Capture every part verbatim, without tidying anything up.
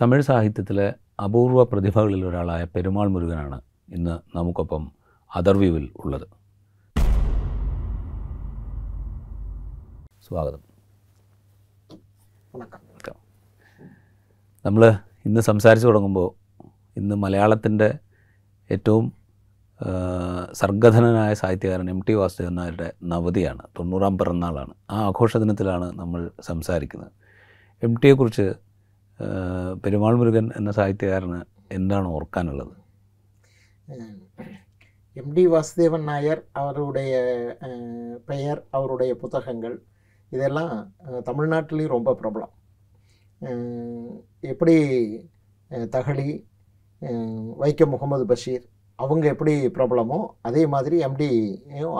തമിഴ് സാഹിത്യത്തിലെ അപൂർവ പ്രതിഭകളിൽ ഒരാളായ പെരുമാൾ മുരുകനാണ് ഇന്ന് നമുക്കൊപ്പം അദർവ്യൂവിൽ ഉള്ളത്. സ്വാഗതം. നമ്മൾ ഇന്ന് സംസാരിച്ചു തുടങ്ങുമ്പോൾ ഇന്ന് മലയാളത്തിൻ്റെ ഏറ്റവും സർഗധനനായ സാഹിത്യകാരൻ എം ടി വാസുദേവൻ നായരുടെ നവതിയാണ്, തൊണ്ണൂറാം പിറന്നാളാണ്. ആ ആഘോഷദിനത്തിലാണ് നമ്മൾ സംസാരിക്കുന്നത്. എം ടിയെക്കുറിച്ച് പെരുമാൾ മുരുകൻ എന്ന സാഹിത്യകാരന് എന്താണ് ഓർക്കാനുള്ളത്? എം ഡി വാസുദേവൻ നായർ അവരുടെ பெயர், அவருடைய புத்தகங்கள் இதெல்லாம் தமிழ்நாட்டிலையும் ரொம்ப பிரபலம். எப்படி தகழி, വൈക്കം മുഹമ്മദ് ബഷീർ அவங்க எப்படி பிரபலமோ அதே மாதிரி எம்டி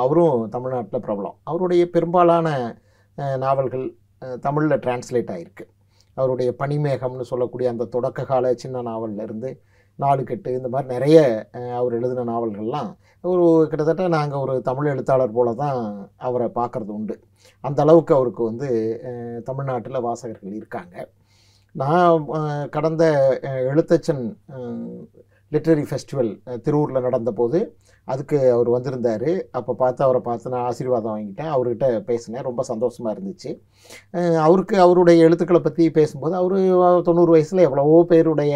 அவரும் தமிழ்நாட்டில் பிரபலம். அவருடைய பெரும்பாலான நாவல்கள் தமிழில் டிரான்ஸ்லேட் ஆகிருக்கு. அவருடைய பனிமேகம்னு சொல்லக்கூடிய அந்த தொடக்க கால சின்ன நாவல்லேருந்து நாலு கெட்டு இந்த மாதிரி நிறைய அவர் எழுதின நாவல்கள்லாம் ஒரு கிட்டத்தட்ட நாங்கள் ஒரு தமிழ் எழுத்தாளர் போல தான் அவரை பார்க்குறது உண்டு. அந்த அளவுக்கு அவருக்கு வந்து தமிழ்நாட்டில் வாசகர்கள் இருக்காங்க. நான் கடந்த எழுத்தச்சன் லிட்ரரி ஃபெஸ்டிவல் திருவூரில் நடந்தபோது அதுக்கு அவர் வந்திருந்தார். அப்போ பார்த்து அவரை பார்த்து நான் ஆசீர்வாதம் வாங்கிட்டேன், அவர்கிட்ட பேசினேன். ரொம்ப சந்தோஷமாக இருந்துச்சு. அவருக்கு அவருடைய எழுத்துக்களை பற்றி பேசும்போது அவர் தொண்ணூறு வயசில் எவ்வளவோ பேருடைய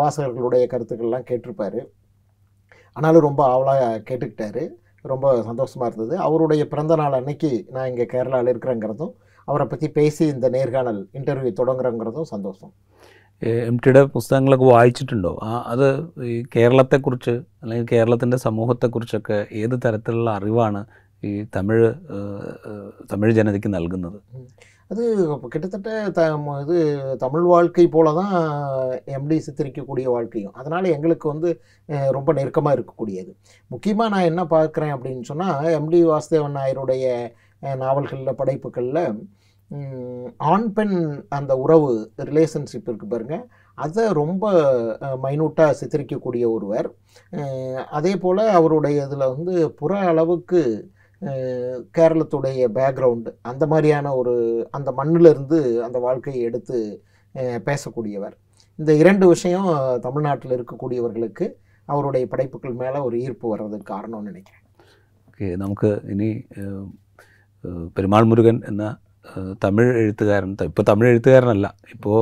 வாசகர்களுடைய கருத்துக்கள்லாம் கேட்டிருப்பார். ஆனாலும் ரொம்ப ஆவலாக கேட்டுக்கிட்டார். ரொம்ப சந்தோஷமாக இருந்தது. அவருடைய பிறந்த நாள் அன்னைக்கு நான் இங்கே கேரளாவில் இருக்கிறேங்கிறதும் அவரை பற்றி பேசி இந்த நேர்காணல் இன்டர்வியூ தொடங்குறங்கிறதும் சந்தோஷம். എം ടിയുടെ പുസ്തകങ്ങളൊക്കെ വായിച്ചിട്ടുണ്ടോ? ആ അത് ഈ കേരളത്തെക്കുറിച്ച് അല്ലെങ്കിൽ കേരളത്തിൻ്റെ സമൂഹത്തെക്കുറിച്ചൊക്കെ ഏത് തരത്തിലുള്ള അറിവാണ് ഈ തമിഴ് തമിഴ് ജനതയ്ക്ക് നൽകുന്നത്? അത് കിട്ടത്തട്ട இது தமிழ் வாழ்க்கை போல தான் எம்டி சித்தரிக்கக்கூடிய வாழ்க்கையும் அதனால் எங்களுக்கு வந்து ரொம்ப நெருக்கமாக இருக்கக்கூடியது. முக்கியமாக நான் என்ன பார்க்குறேன் அப்படின்னு சொன்னால், எம்டி வாசுதேவன் நாயருடைய நாவல்களில் படைப்புகளில் ஆண் பெண் அந்த உறவு ரிலேஷன்ஷிப் இருக்குது பாருங்கள், அதை ரொம்ப மைனூட்டாக சித்தரிக்கக்கூடிய ஒருவர். அதே போல் அவருடைய இதில் வந்து புற அளவுக்கு கேரளத்துடைய பேக்ரவுண்டு அந்த மாதிரியான ஒரு அந்த மண்ணிலிருந்து அந்த வாழ்க்கையை எடுத்து பேசக்கூடியவர். இந்த இரண்டு விஷயம் தமிழ்நாட்டில் இருக்கக்கூடியவர்களுக்கு அவருடைய படைப்புகள் மேலே ஒரு ஈர்ப்பு வர்றதுக்கு காரணம்னு நினைக்கிறேன். ஓகே, நமக்கு இனி പെരുമാൾ മുരുകൻ എന്ന തമിഴ് എഴുത്തുകാരൻ, ഇപ്പോൾ തമിഴ് എഴുത്തുകാരനല്ല, ഇപ്പോൾ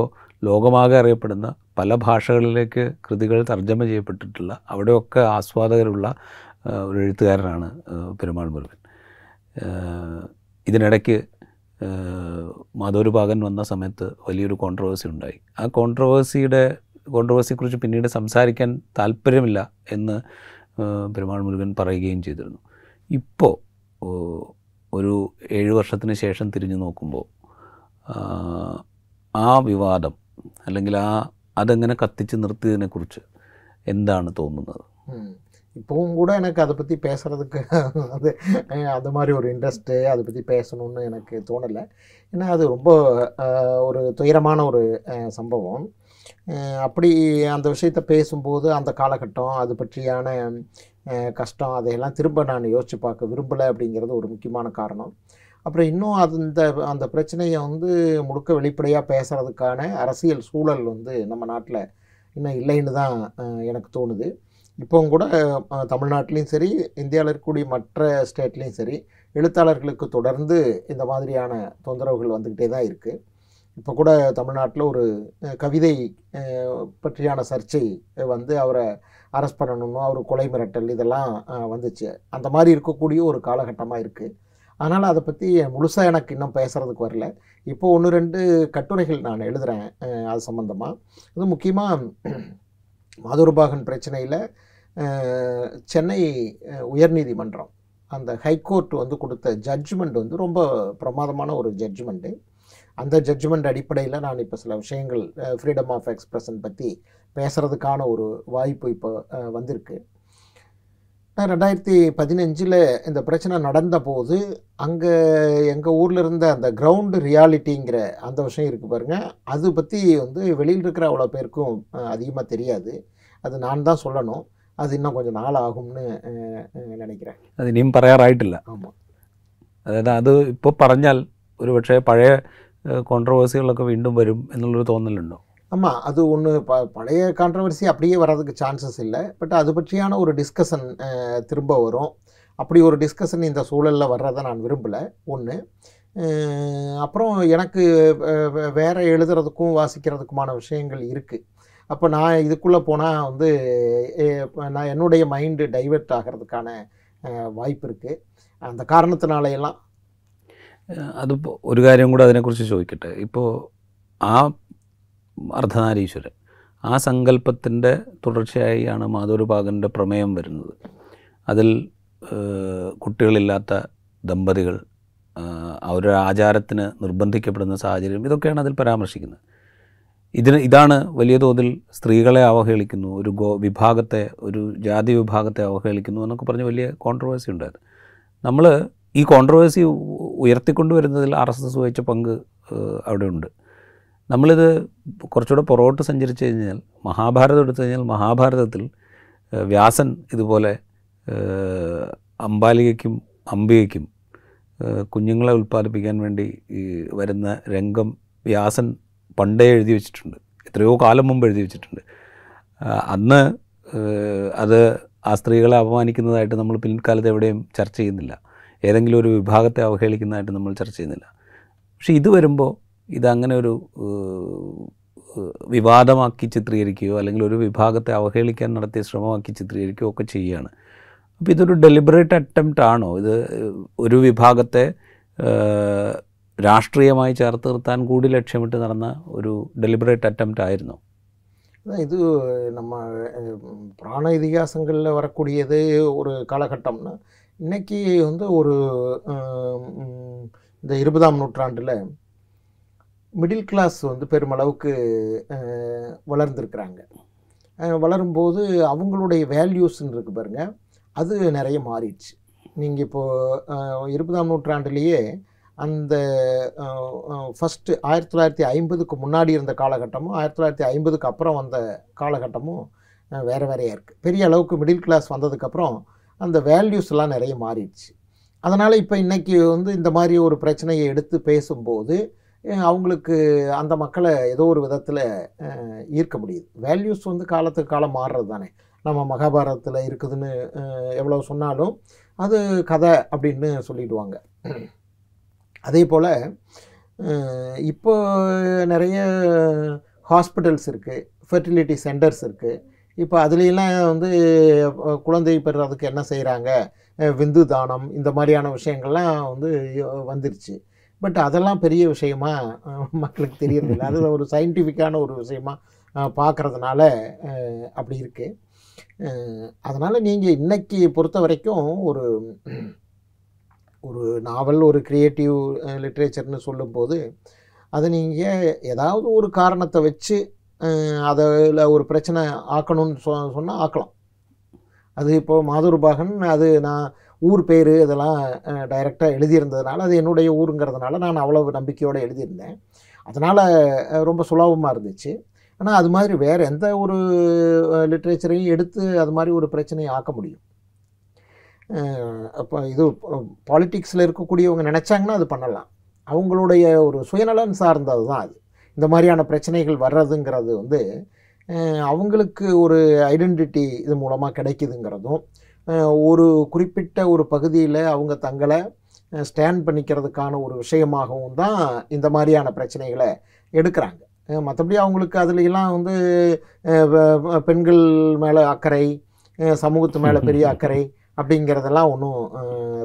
ലോകമാകെ അറിയപ്പെടുന്ന പല ഭാഷകളിലേക്ക് കൃതികൾ തർജ്ജമ ചെയ്യപ്പെട്ടിട്ടുള്ള അവിടെയൊക്കെ ആസ്വാദകരുള്ള ഒരു എഴുത്തുകാരനാണ് പെരുമാൾ മുരുകൻ. ഇതിനിടയ്ക്ക് മാധോരുഭാഗൻ വന്ന സമയത്ത് വലിയൊരു കോൺട്രവേഴ്സി ഉണ്ടായി. ആ കോൺട്രവേഴ്സിയുടെ കോൺട്രവേഴ്സിയെക്കുറിച്ച് പിന്നീട് സംസാരിക്കാൻ താല്പര്യമില്ല എന്ന് പെരുമാൾ മുരുകൻ പറയുകയും ചെയ്തിരുന്നു. ഇപ്പോൾ ഒരു ഏഴ് വർഷത്തിന് ശേഷം തിരിഞ്ഞു നോക്കുമ്പോൾ ആ വിവാദം അല്ലെങ്കിൽ ആ അതെങ്ങനെ കത്തിച്ച് നിർത്തിയതിനെക്കുറിച്ച് എന്താണ് തോന്നുന്നത്? இப்போவும் கூட எனக்கு அதை பற்றி பேசுகிறதுக்கு அது அது மாதிரி ஒரு இன்ட்ரெஸ்ட்டு அதை பற்றி பேசணும்னு எனக்கு தோணலை. ஏன்னா அது ரொம்ப ஒரு துயரமான ஒரு சம்பவம். அப்படி அந்த விஷயத்தை பேசும்போது அந்த காலகட்டம் அது பற்றியான கஷ்டம் அதையெல்லாம் திரும்ப நான் யோசித்து பார்க்க விரும்பலை அப்படிங்கிறது ஒரு முக்கியமான காரணம். அப்புறம் இன்னும் அது இந்த அந்த பிரச்சனையை வந்து முழுக்க வெளிப்படையாக பேசுகிறதுக்கான அரசியல் சூழல் வந்து நம்ம நாட்டில் இன்னும் இல்லைன்னு தான் எனக்கு தோணுது. இப்போவும் கூட தமிழ்நாட்டிலையும் சரி, இந்தியாவில் இருக்கக்கூடிய மற்ற ஸ்டேட்லேயும் சரி, எழுத்தாளர்களுக்கு தொடர்ந்து இந்த மாதிரியான தொந்தரவுகள் வந்துக்கிட்டே தான் இருக்குது. இப்போ கூட தமிழ்நாட்டில் ஒரு கவிதை பற்றியான சர்ச்சை வந்து அவரை அரெஸ்ட் பண்ணணும்னு அவர் கொலை மிரட்டல் இதெல்லாம் வந்துச்சு. அந்த மாதிரி இருக்கக்கூடிய ஒரு காலகட்டமாக இருக்குது. அதனால் அதை பற்றி முழுசாக எனக்கு இன்னும் பேசுகிறதுக்கு வரல. இப்போது ஒன்று ரெண்டு கட்டுரைகள் நான் எழுதுகிறேன் அது சம்மந்தமாக. அது முக்கியமாக மாதூர்பாகன் பிரச்சனையில் சென்னை உயர்நீதிமன்றம் அந்த ஹைகோர்ட் வந்து கொடுத்த ஜட்ஜ்மெண்ட் வந்து ரொம்ப பிரமாதமான ஒரு ஜட்ஜ்மெண்ட்டு. அந்த ஜட்ஜ்மெண்ட் அடிப்படையில் நான் இப்போ சில விஷயங்கள் ஃப்ரீடம் ஆஃப் எக்ஸ்பிரஷன் பற்றி பேசுகிறதுக்கான ஒரு வாய்ப்பு இப்போ வந்திருக்கு. ரெண்டாயிரத்தி பதினஞ்சில் இந்த பிரச்சனை நடந்தபோது அங்கே எங்கள் ஊரில் இருந்த அந்த கிரவுண்டு ரியாலிட்டிங்கிற அந்த விஷயம் இருக்குது பாருங்கள், அது பற்றி வந்து வெளியில் இருக்கிற அவ்வளோ பேருக்கும் அதிகமாக தெரியாது. அது நான் தான் சொல்லணும். அது இன்னும் கொஞ்சம் நாள் ஆகும்னு நினைக்கிறேன். அது நீ പറയാറായിട്ടില്ല. ஆமாம், அதாவது அது இப்போ പറഞ്ഞാൽ ഒരു പക്ഷേ പഴയ കോൺട്രവേഴ്സികളൊക്കെ വീണ്ടും വരും എന്നുള്ളൊരു തോന്നലുണ്ടോ? ஆமாம், அது ஒன்று ப பழைய கான்ட்ரவர்சி அப்படியே வர்றதுக்கு சான்சஸ் இல்லை. பட் அது பற்றியான ஒரு டிஸ்கஷன் திரும்ப வரும். அப்படி ஒரு டிஸ்கஷன் இந்த சூழலில் வர்றதை நான் விரும்பலை ஒன்று. அப்புறம் எனக்கு வேறு எழுதுறதுக்கும் வாசிக்கிறதுக்குமான விஷயங்கள் இருக்குது. அப்போ நான் இதுக்குள்ளே போனால் வந்து நான் என்னுடைய மைண்டு டைவெர்ட் ஆகிறதுக்கான வாய்ப்பு இருக்குது. அந்த காரணத்தினாலையெல்லாம் അത് ഒരു കാര്യം കൂടെ അതിനെക്കുറിച്ച് ചോദിക്കട്ടെ. ഇപ്പോൾ ആ അർദ്ധനാരീശ്വരൻ ആ സങ്കല്പത്തിൻ്റെ തുടർച്ചയായാണ് മാധോരുഭാഗൻ്റെ പ്രമേയം വരുന്നത്. അതിൽ കുട്ടികളില്ലാത്ത ദമ്പതികൾ അവരുടെ ആചാരത്തിന് നിർബന്ധിക്കപ്പെടുന്ന സാഹചര്യം, ഇതൊക്കെയാണ് അതിൽ പരാമർശിക്കുന്നത്. ഇതിന് ഇതാണ് വലിയ തോതിൽ സ്ത്രീകളെ അവഹേളിക്കുന്നു, ഒരു ഗോ വിഭാഗത്തെ, ഒരു ജാതി വിഭാഗത്തെ അവഹേളിക്കുന്നു എന്നൊക്കെ പറഞ്ഞ് വലിയ കോൺട്രവേഴ്സി ഉണ്ടായിരുന്നു. നമ്മൾ ഈ കോൺട്രവേഴ്സി ഉയർത്തിക്കൊണ്ടുവരുന്നതിൽ ആർ എസ് എസ് വഹിച്ച പങ്ക് അവിടെ ഉണ്ട്. നമ്മളിത് കുറച്ചുകൂടെ പുറകോട്ട് സഞ്ചരിച്ച് കഴിഞ്ഞാൽ, മഹാഭാരതം എടുത്തു കഴിഞ്ഞാൽ, മഹാഭാരതത്തിൽ വ്യാസൻ ഇതുപോലെ അംബാലികയ്ക്കും അംബികയ്ക്കും കുഞ്ഞുങ്ങളെ ഉൽപ്പാദിപ്പിക്കാൻ വേണ്ടി വരുന്ന രംഗം വ്യാസൻ പണ്ടേ എഴുതി വെച്ചിട്ടുണ്ട്, എത്രയോ കാലം മുമ്പ് എഴുതി വെച്ചിട്ടുണ്ട്. അന്ന് അത് ആ സ്ത്രീകളെ അപമാനിക്കുന്നതായിട്ട് നമ്മൾ പിൽക്കാലത്ത് എവിടെയും ചർച്ച ചെയ്യുന്നില്ല, ഏതെങ്കിലും ഒരു വിഭാഗത്തെ അവഹേളിക്കുന്നതായിട്ട് നമ്മൾ ചർച്ച ചെയ്യുന്നില്ല. പക്ഷേ ഇത് വരുമ്പോൾ ഇതങ്ങനെ ഒരു വിവാദമാക്കി ചിത്രീകരിക്കുകയോ അല്ലെങ്കിൽ ഒരു വിഭാഗത്തെ അവഹേളിക്കാൻ നടത്തിയ ശ്രമമാക്കി ചിത്രീകരിക്കുകയോ ഒക്കെ ചെയ്യുകയാണ്. അപ്പോൾ ഇതൊരു ഡെലിബറേറ്റ് അറ്റംപ്റ്റ് ആണോ? ഇത് ഒരു വിഭാഗത്തെ രാഷ്ട്രീയമായി ചേർത്ത് നിർത്താൻ കൂടി ലക്ഷ്യമിട്ട് നടന്ന ഒരു ഡെലിബറേറ്റ് അറ്റംപ്റ്റ് ആയിരുന്നോ? ഇത് നമ്മ പുരാണ ഇതിഹാസങ്ങളിൽ വരക്കൂടിയത് ഒരു കാലഘട്ടംന്ന്. இன்றைக்கி வந்து ஒரு இந்த இருபதாம் நூற்றாண்டில் மிடில் கிளாஸ் வந்து பெருமளவுக்கு வளர்ந்துருக்குறாங்க. வளரும்போது அவங்களுடைய வேல்யூஸ்ன்னு இருக்குது பாருங்கள், அது நிறைய மாறிடுச்சு. நீங்கள் இப்போது இருபதாம் நூற்றாண்டுலேயே அந்த ஃபஸ்ட்டு ஆயிரத்தி தொள்ளாயிரத்தி ஐம்பதுக்கு முன்னாடி இருந்த காலகட்டமும் ஆயிரத்தி தொள்ளாயிரத்தி ஐம்பதுக்கு அப்புறம் வந்த காலகட்டமும் வேறு வேறையாக இருக்குது. பெரிய அளவுக்கு மிடில் கிளாஸ் வந்ததுக்கப்புறம் அந்த வேல்யூஸ்லாம் நிறைய மாறிடுச்சு. அதனால் இப்போ இன்றைக்கி வந்து இந்த மாதிரி ஒரு பிரச்சனையை எடுத்து பேசும்போது அவங்களுக்கு அந்த மக்களை ஏதோ ஒரு விதத்தில் ஈர்க்க முடியுது. வேல்யூஸ் வந்து காலத்துக்கு காலம் மாறுறது தானே. நம்ம மகாபாரதத்தில் இருக்குதுன்னு எவ்வளோ சொன்னாலும் அது கதை அப்படின்னு சொல்லிடுவாங்க. அதே போல் இப்போ நிறைய ஹாஸ்பிட்டல்ஸ் இருக்குது, ஃபெர்டிலிட்டி சென்டர்ஸ் இருக்குது. இப்போ அதுலாம் வந்து குழந்தை பெறுறதுக்கு என்ன செய்கிறாங்க, விந்து தானம், இந்த மாதிரியான விஷயங்கள்லாம் வந்து வந்துருச்சு. பட் அதெல்லாம் பெரிய விஷயமாக மக்களுக்கு தெரியறதில்லை. அது ஒரு சயின்டிஃபிக்கான ஒரு விஷயமாக பார்க்குறதுனால அப்படி இருக்குது. அதனால் நீங்கள் இன்றைக்கி பொறுத்த வரைக்கும் ஒரு ஒரு நாவல், ஒரு க்ரியேட்டிவ் லிட்ரேச்சர்னு சொல்லும்போது அதை நீங்கள் ஏதாவது ஒரு காரணத்தை வச்சு அதில் ஒரு பிரச்சனை ஆக்கணும்னு சொ சொன்னால் ஆக்கலாம். அது இப்போது மாதூர்பாகன் அது நான் ஊர் பேர் இதெல்லாம் டைரெக்டாக எழுதியிருந்ததுனால, அது என்னுடைய ஊருங்கிறதுனால நான் அவ்வளோ நம்பிக்கையோடு எழுதியிருந்தேன். அதனால் ரொம்ப சுலபமாக இருந்துச்சு. ஆனால் அது மாதிரி வேறு எந்த ஒரு லிட்ரேச்சரையும் எடுத்து அது மாதிரி ஒரு பிரச்சனையை ஆக்க முடியும். அப்போ இது பாலிட்டிக்ஸில் இருக்கக்கூடியவங்க நினச்சாங்கன்னா அது பண்ணலாம். அவங்களுடைய ஒரு சுயநலன் சார்ந்தது தான் அது. இந்த மாதிரியான பிரச்சனைகள் வர்றதுங்கிறது வந்து அவங்களுக்கு ஒரு ஐடென்டிட்டி இது மூலமாக கிடைக்குதுங்கிறதும், ஒரு குறிப்பிட்ட ஒரு பகுதியில் அவங்க தங்களை ஸ்டாண்ட் பண்ணிக்கிறதுக்கான ஒரு விஷயமாகவும் தான் இந்த மாதிரியான பிரச்சனைகளை எடுக்கிறாங்க. மற்றபடி அவங்களுக்கு அதுலாம் வந்து பெண்கள் மேலே அக்கறை, சமூகத்து மேலே பெரிய அக்கறை அப்படிங்கிறதெல்லாம் ஒன்றும்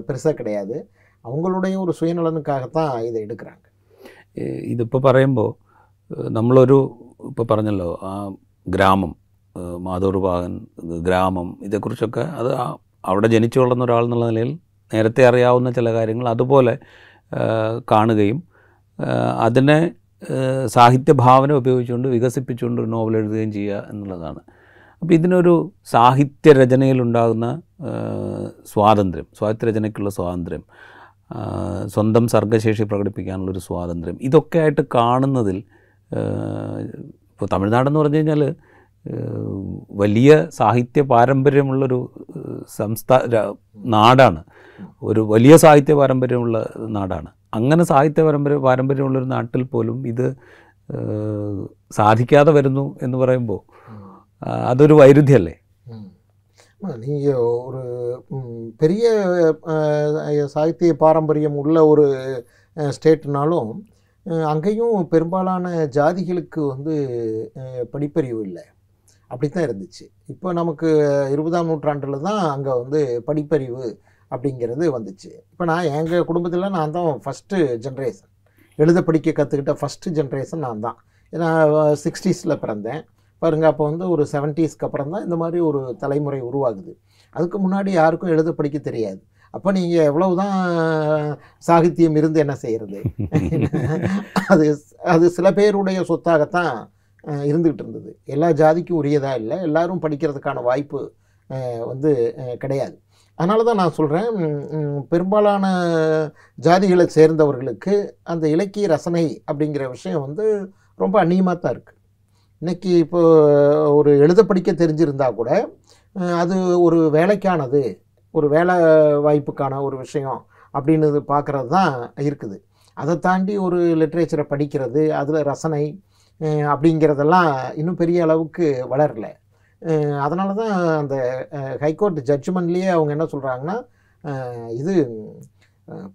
பெருசாக கிடையாது. அவங்களுடைய ஒரு சுயநலனுக்காகத்தான் இதை எடுக்கிறாங்க. ഇതിപ്പോൾ പറയുമ്പോൾ നമ്മളൊരു ഇപ്പോൾ പറഞ്ഞല്ലോ, ആ ഗ്രാമം, മാധോരുഭാഗൻ ഗ്രാമം, ഇതേക്കുറിച്ചൊക്കെ അത് അവിടെ ജനിച്ചു വളർന്ന ഒരാൾ എന്നുള്ള നിലയിൽ നേരത്തെ അറിയാവുന്ന ചില കാര്യങ്ങൾ അതുപോലെ കാണുകയും അതിനെ സാഹിത്യഭാവന ഉപയോഗിച്ചുകൊണ്ട് വികസിപ്പിച്ചുകൊണ്ട് ഒരു നോവൽ എഴുതുകയും ചെയ്യുക എന്നുള്ളതാണ്. അപ്പോൾ ഇതിനൊരു സാഹിത്യരചനയിലുണ്ടാകുന്ന സ്വാതന്ത്ര്യം, സാഹിത്യരചനയ്ക്കുള്ള സ്വാതന്ത്ര്യം, സ്വന്തം സർഗശേഷി പ്രകടിപ്പിക്കാനുള്ളൊരു സ്വാതന്ത്ര്യം, ഇതൊക്കെ ആയിട്ട് കാണുന്നതിൽ ഇപ്പോൾ തമിഴ്നാടെന്ന് പറഞ്ഞു കഴിഞ്ഞാൽ വലിയ സാഹിത്യ പാരമ്പര്യമുള്ളൊരു സംസ്ഥാ നാടാണ്, ഒരു വലിയ സാഹിത്യ പാരമ്പര്യമുള്ള നാടാണ്. അങ്ങനെ സാഹിത്യ പാരമ്പര്യ പാരമ്പര്യമുള്ളൊരു നാട്ടിൽ പോലും ഇത് സാധിക്കാതെ വരുന്നു എന്ന് പറയുമ്പോൾ അതൊരു വൈരുദ്ധ്യമല്ലേ. ஒரு பெரிய சாகித்ய பாரம்பரியம் உள்ள ஒரு ஸ்டேட்னாலும் அங்கேயும் பெரும்பாலான ஜாதிகளுக்கு வந்து படிப்பறிவு இல்லை, அப்படி தான் இருந்துச்சு. இப்போ நமக்கு இருபதாம் நூற்றாண்டில் தான் அங்கே வந்து படிப்பறிவு அப்படிங்கிறது வந்துச்சு. இப்போ நான் எங்கள் குடும்பத்தில் நான் தான் ஃபஸ்ட்டு ஜென்ரேஷன், எழுத படிக்க கற்றுக்கிட்ட ஃபஸ்ட்டு ஜென்ரேஷன் நான் தான். நான் சிக்ஸ்டீஸில் பிறந்தேன் பாருங்கள். அப்போ வந்து ஒரு செவன்ட்டீஸ்க்கு அப்புறம் தான் இந்த மாதிரி ஒரு தலைமுறை உருவாகுது. அதுக்கு முன்னாடி யாருக்கும் எழுத படிக்க தெரியாது. அப்போ நீங்கள் எவ்வளவு தான் சாகித்யம் இருந்து என்ன செய்கிறது, அது அது சில பேருடைய சொத்தாகத்தான் இருந்துக்கிட்டு இருந்தது. எல்லா ஜாதிக்கும் உரியதாக இல்லை, எல்லோரும் படிக்கிறதுக்கான வாய்ப்பு வந்து கிடையாது. அதனால தான் நான் சொல்கிறேன், பெரும்பாலான ஜாதிகளை சேர்ந்தவர்களுக்கு அந்த இலக்கிய ரசனை அப்படிங்கிற விஷயம் வந்து ரொம்ப அந்நியமாக தான் இருக்குது. இன்றைக்கி இப்போது ஒரு எழுத படிக்க தெரிஞ்சிருந்தால் கூட அது ஒரு வேலைக்கானது, ஒரு வேலை வாய்ப்புக்கான ஒரு விஷயம் அப்படின்னு பார்க்குறது தான் இருக்குது. அதை தாண்டி ஒரு லிட்ரேச்சரை படிக்கிறது, அதில் ரசனை அப்படிங்கிறதெல்லாம் இன்னும் பெரிய அளவுக்கு வளரலை. அதனால தான் அந்த ஹைகோர்ட் ஜட்ஜ்மெண்ட்லேயே அவங்க என்ன சொல்கிறாங்கன்னா, இது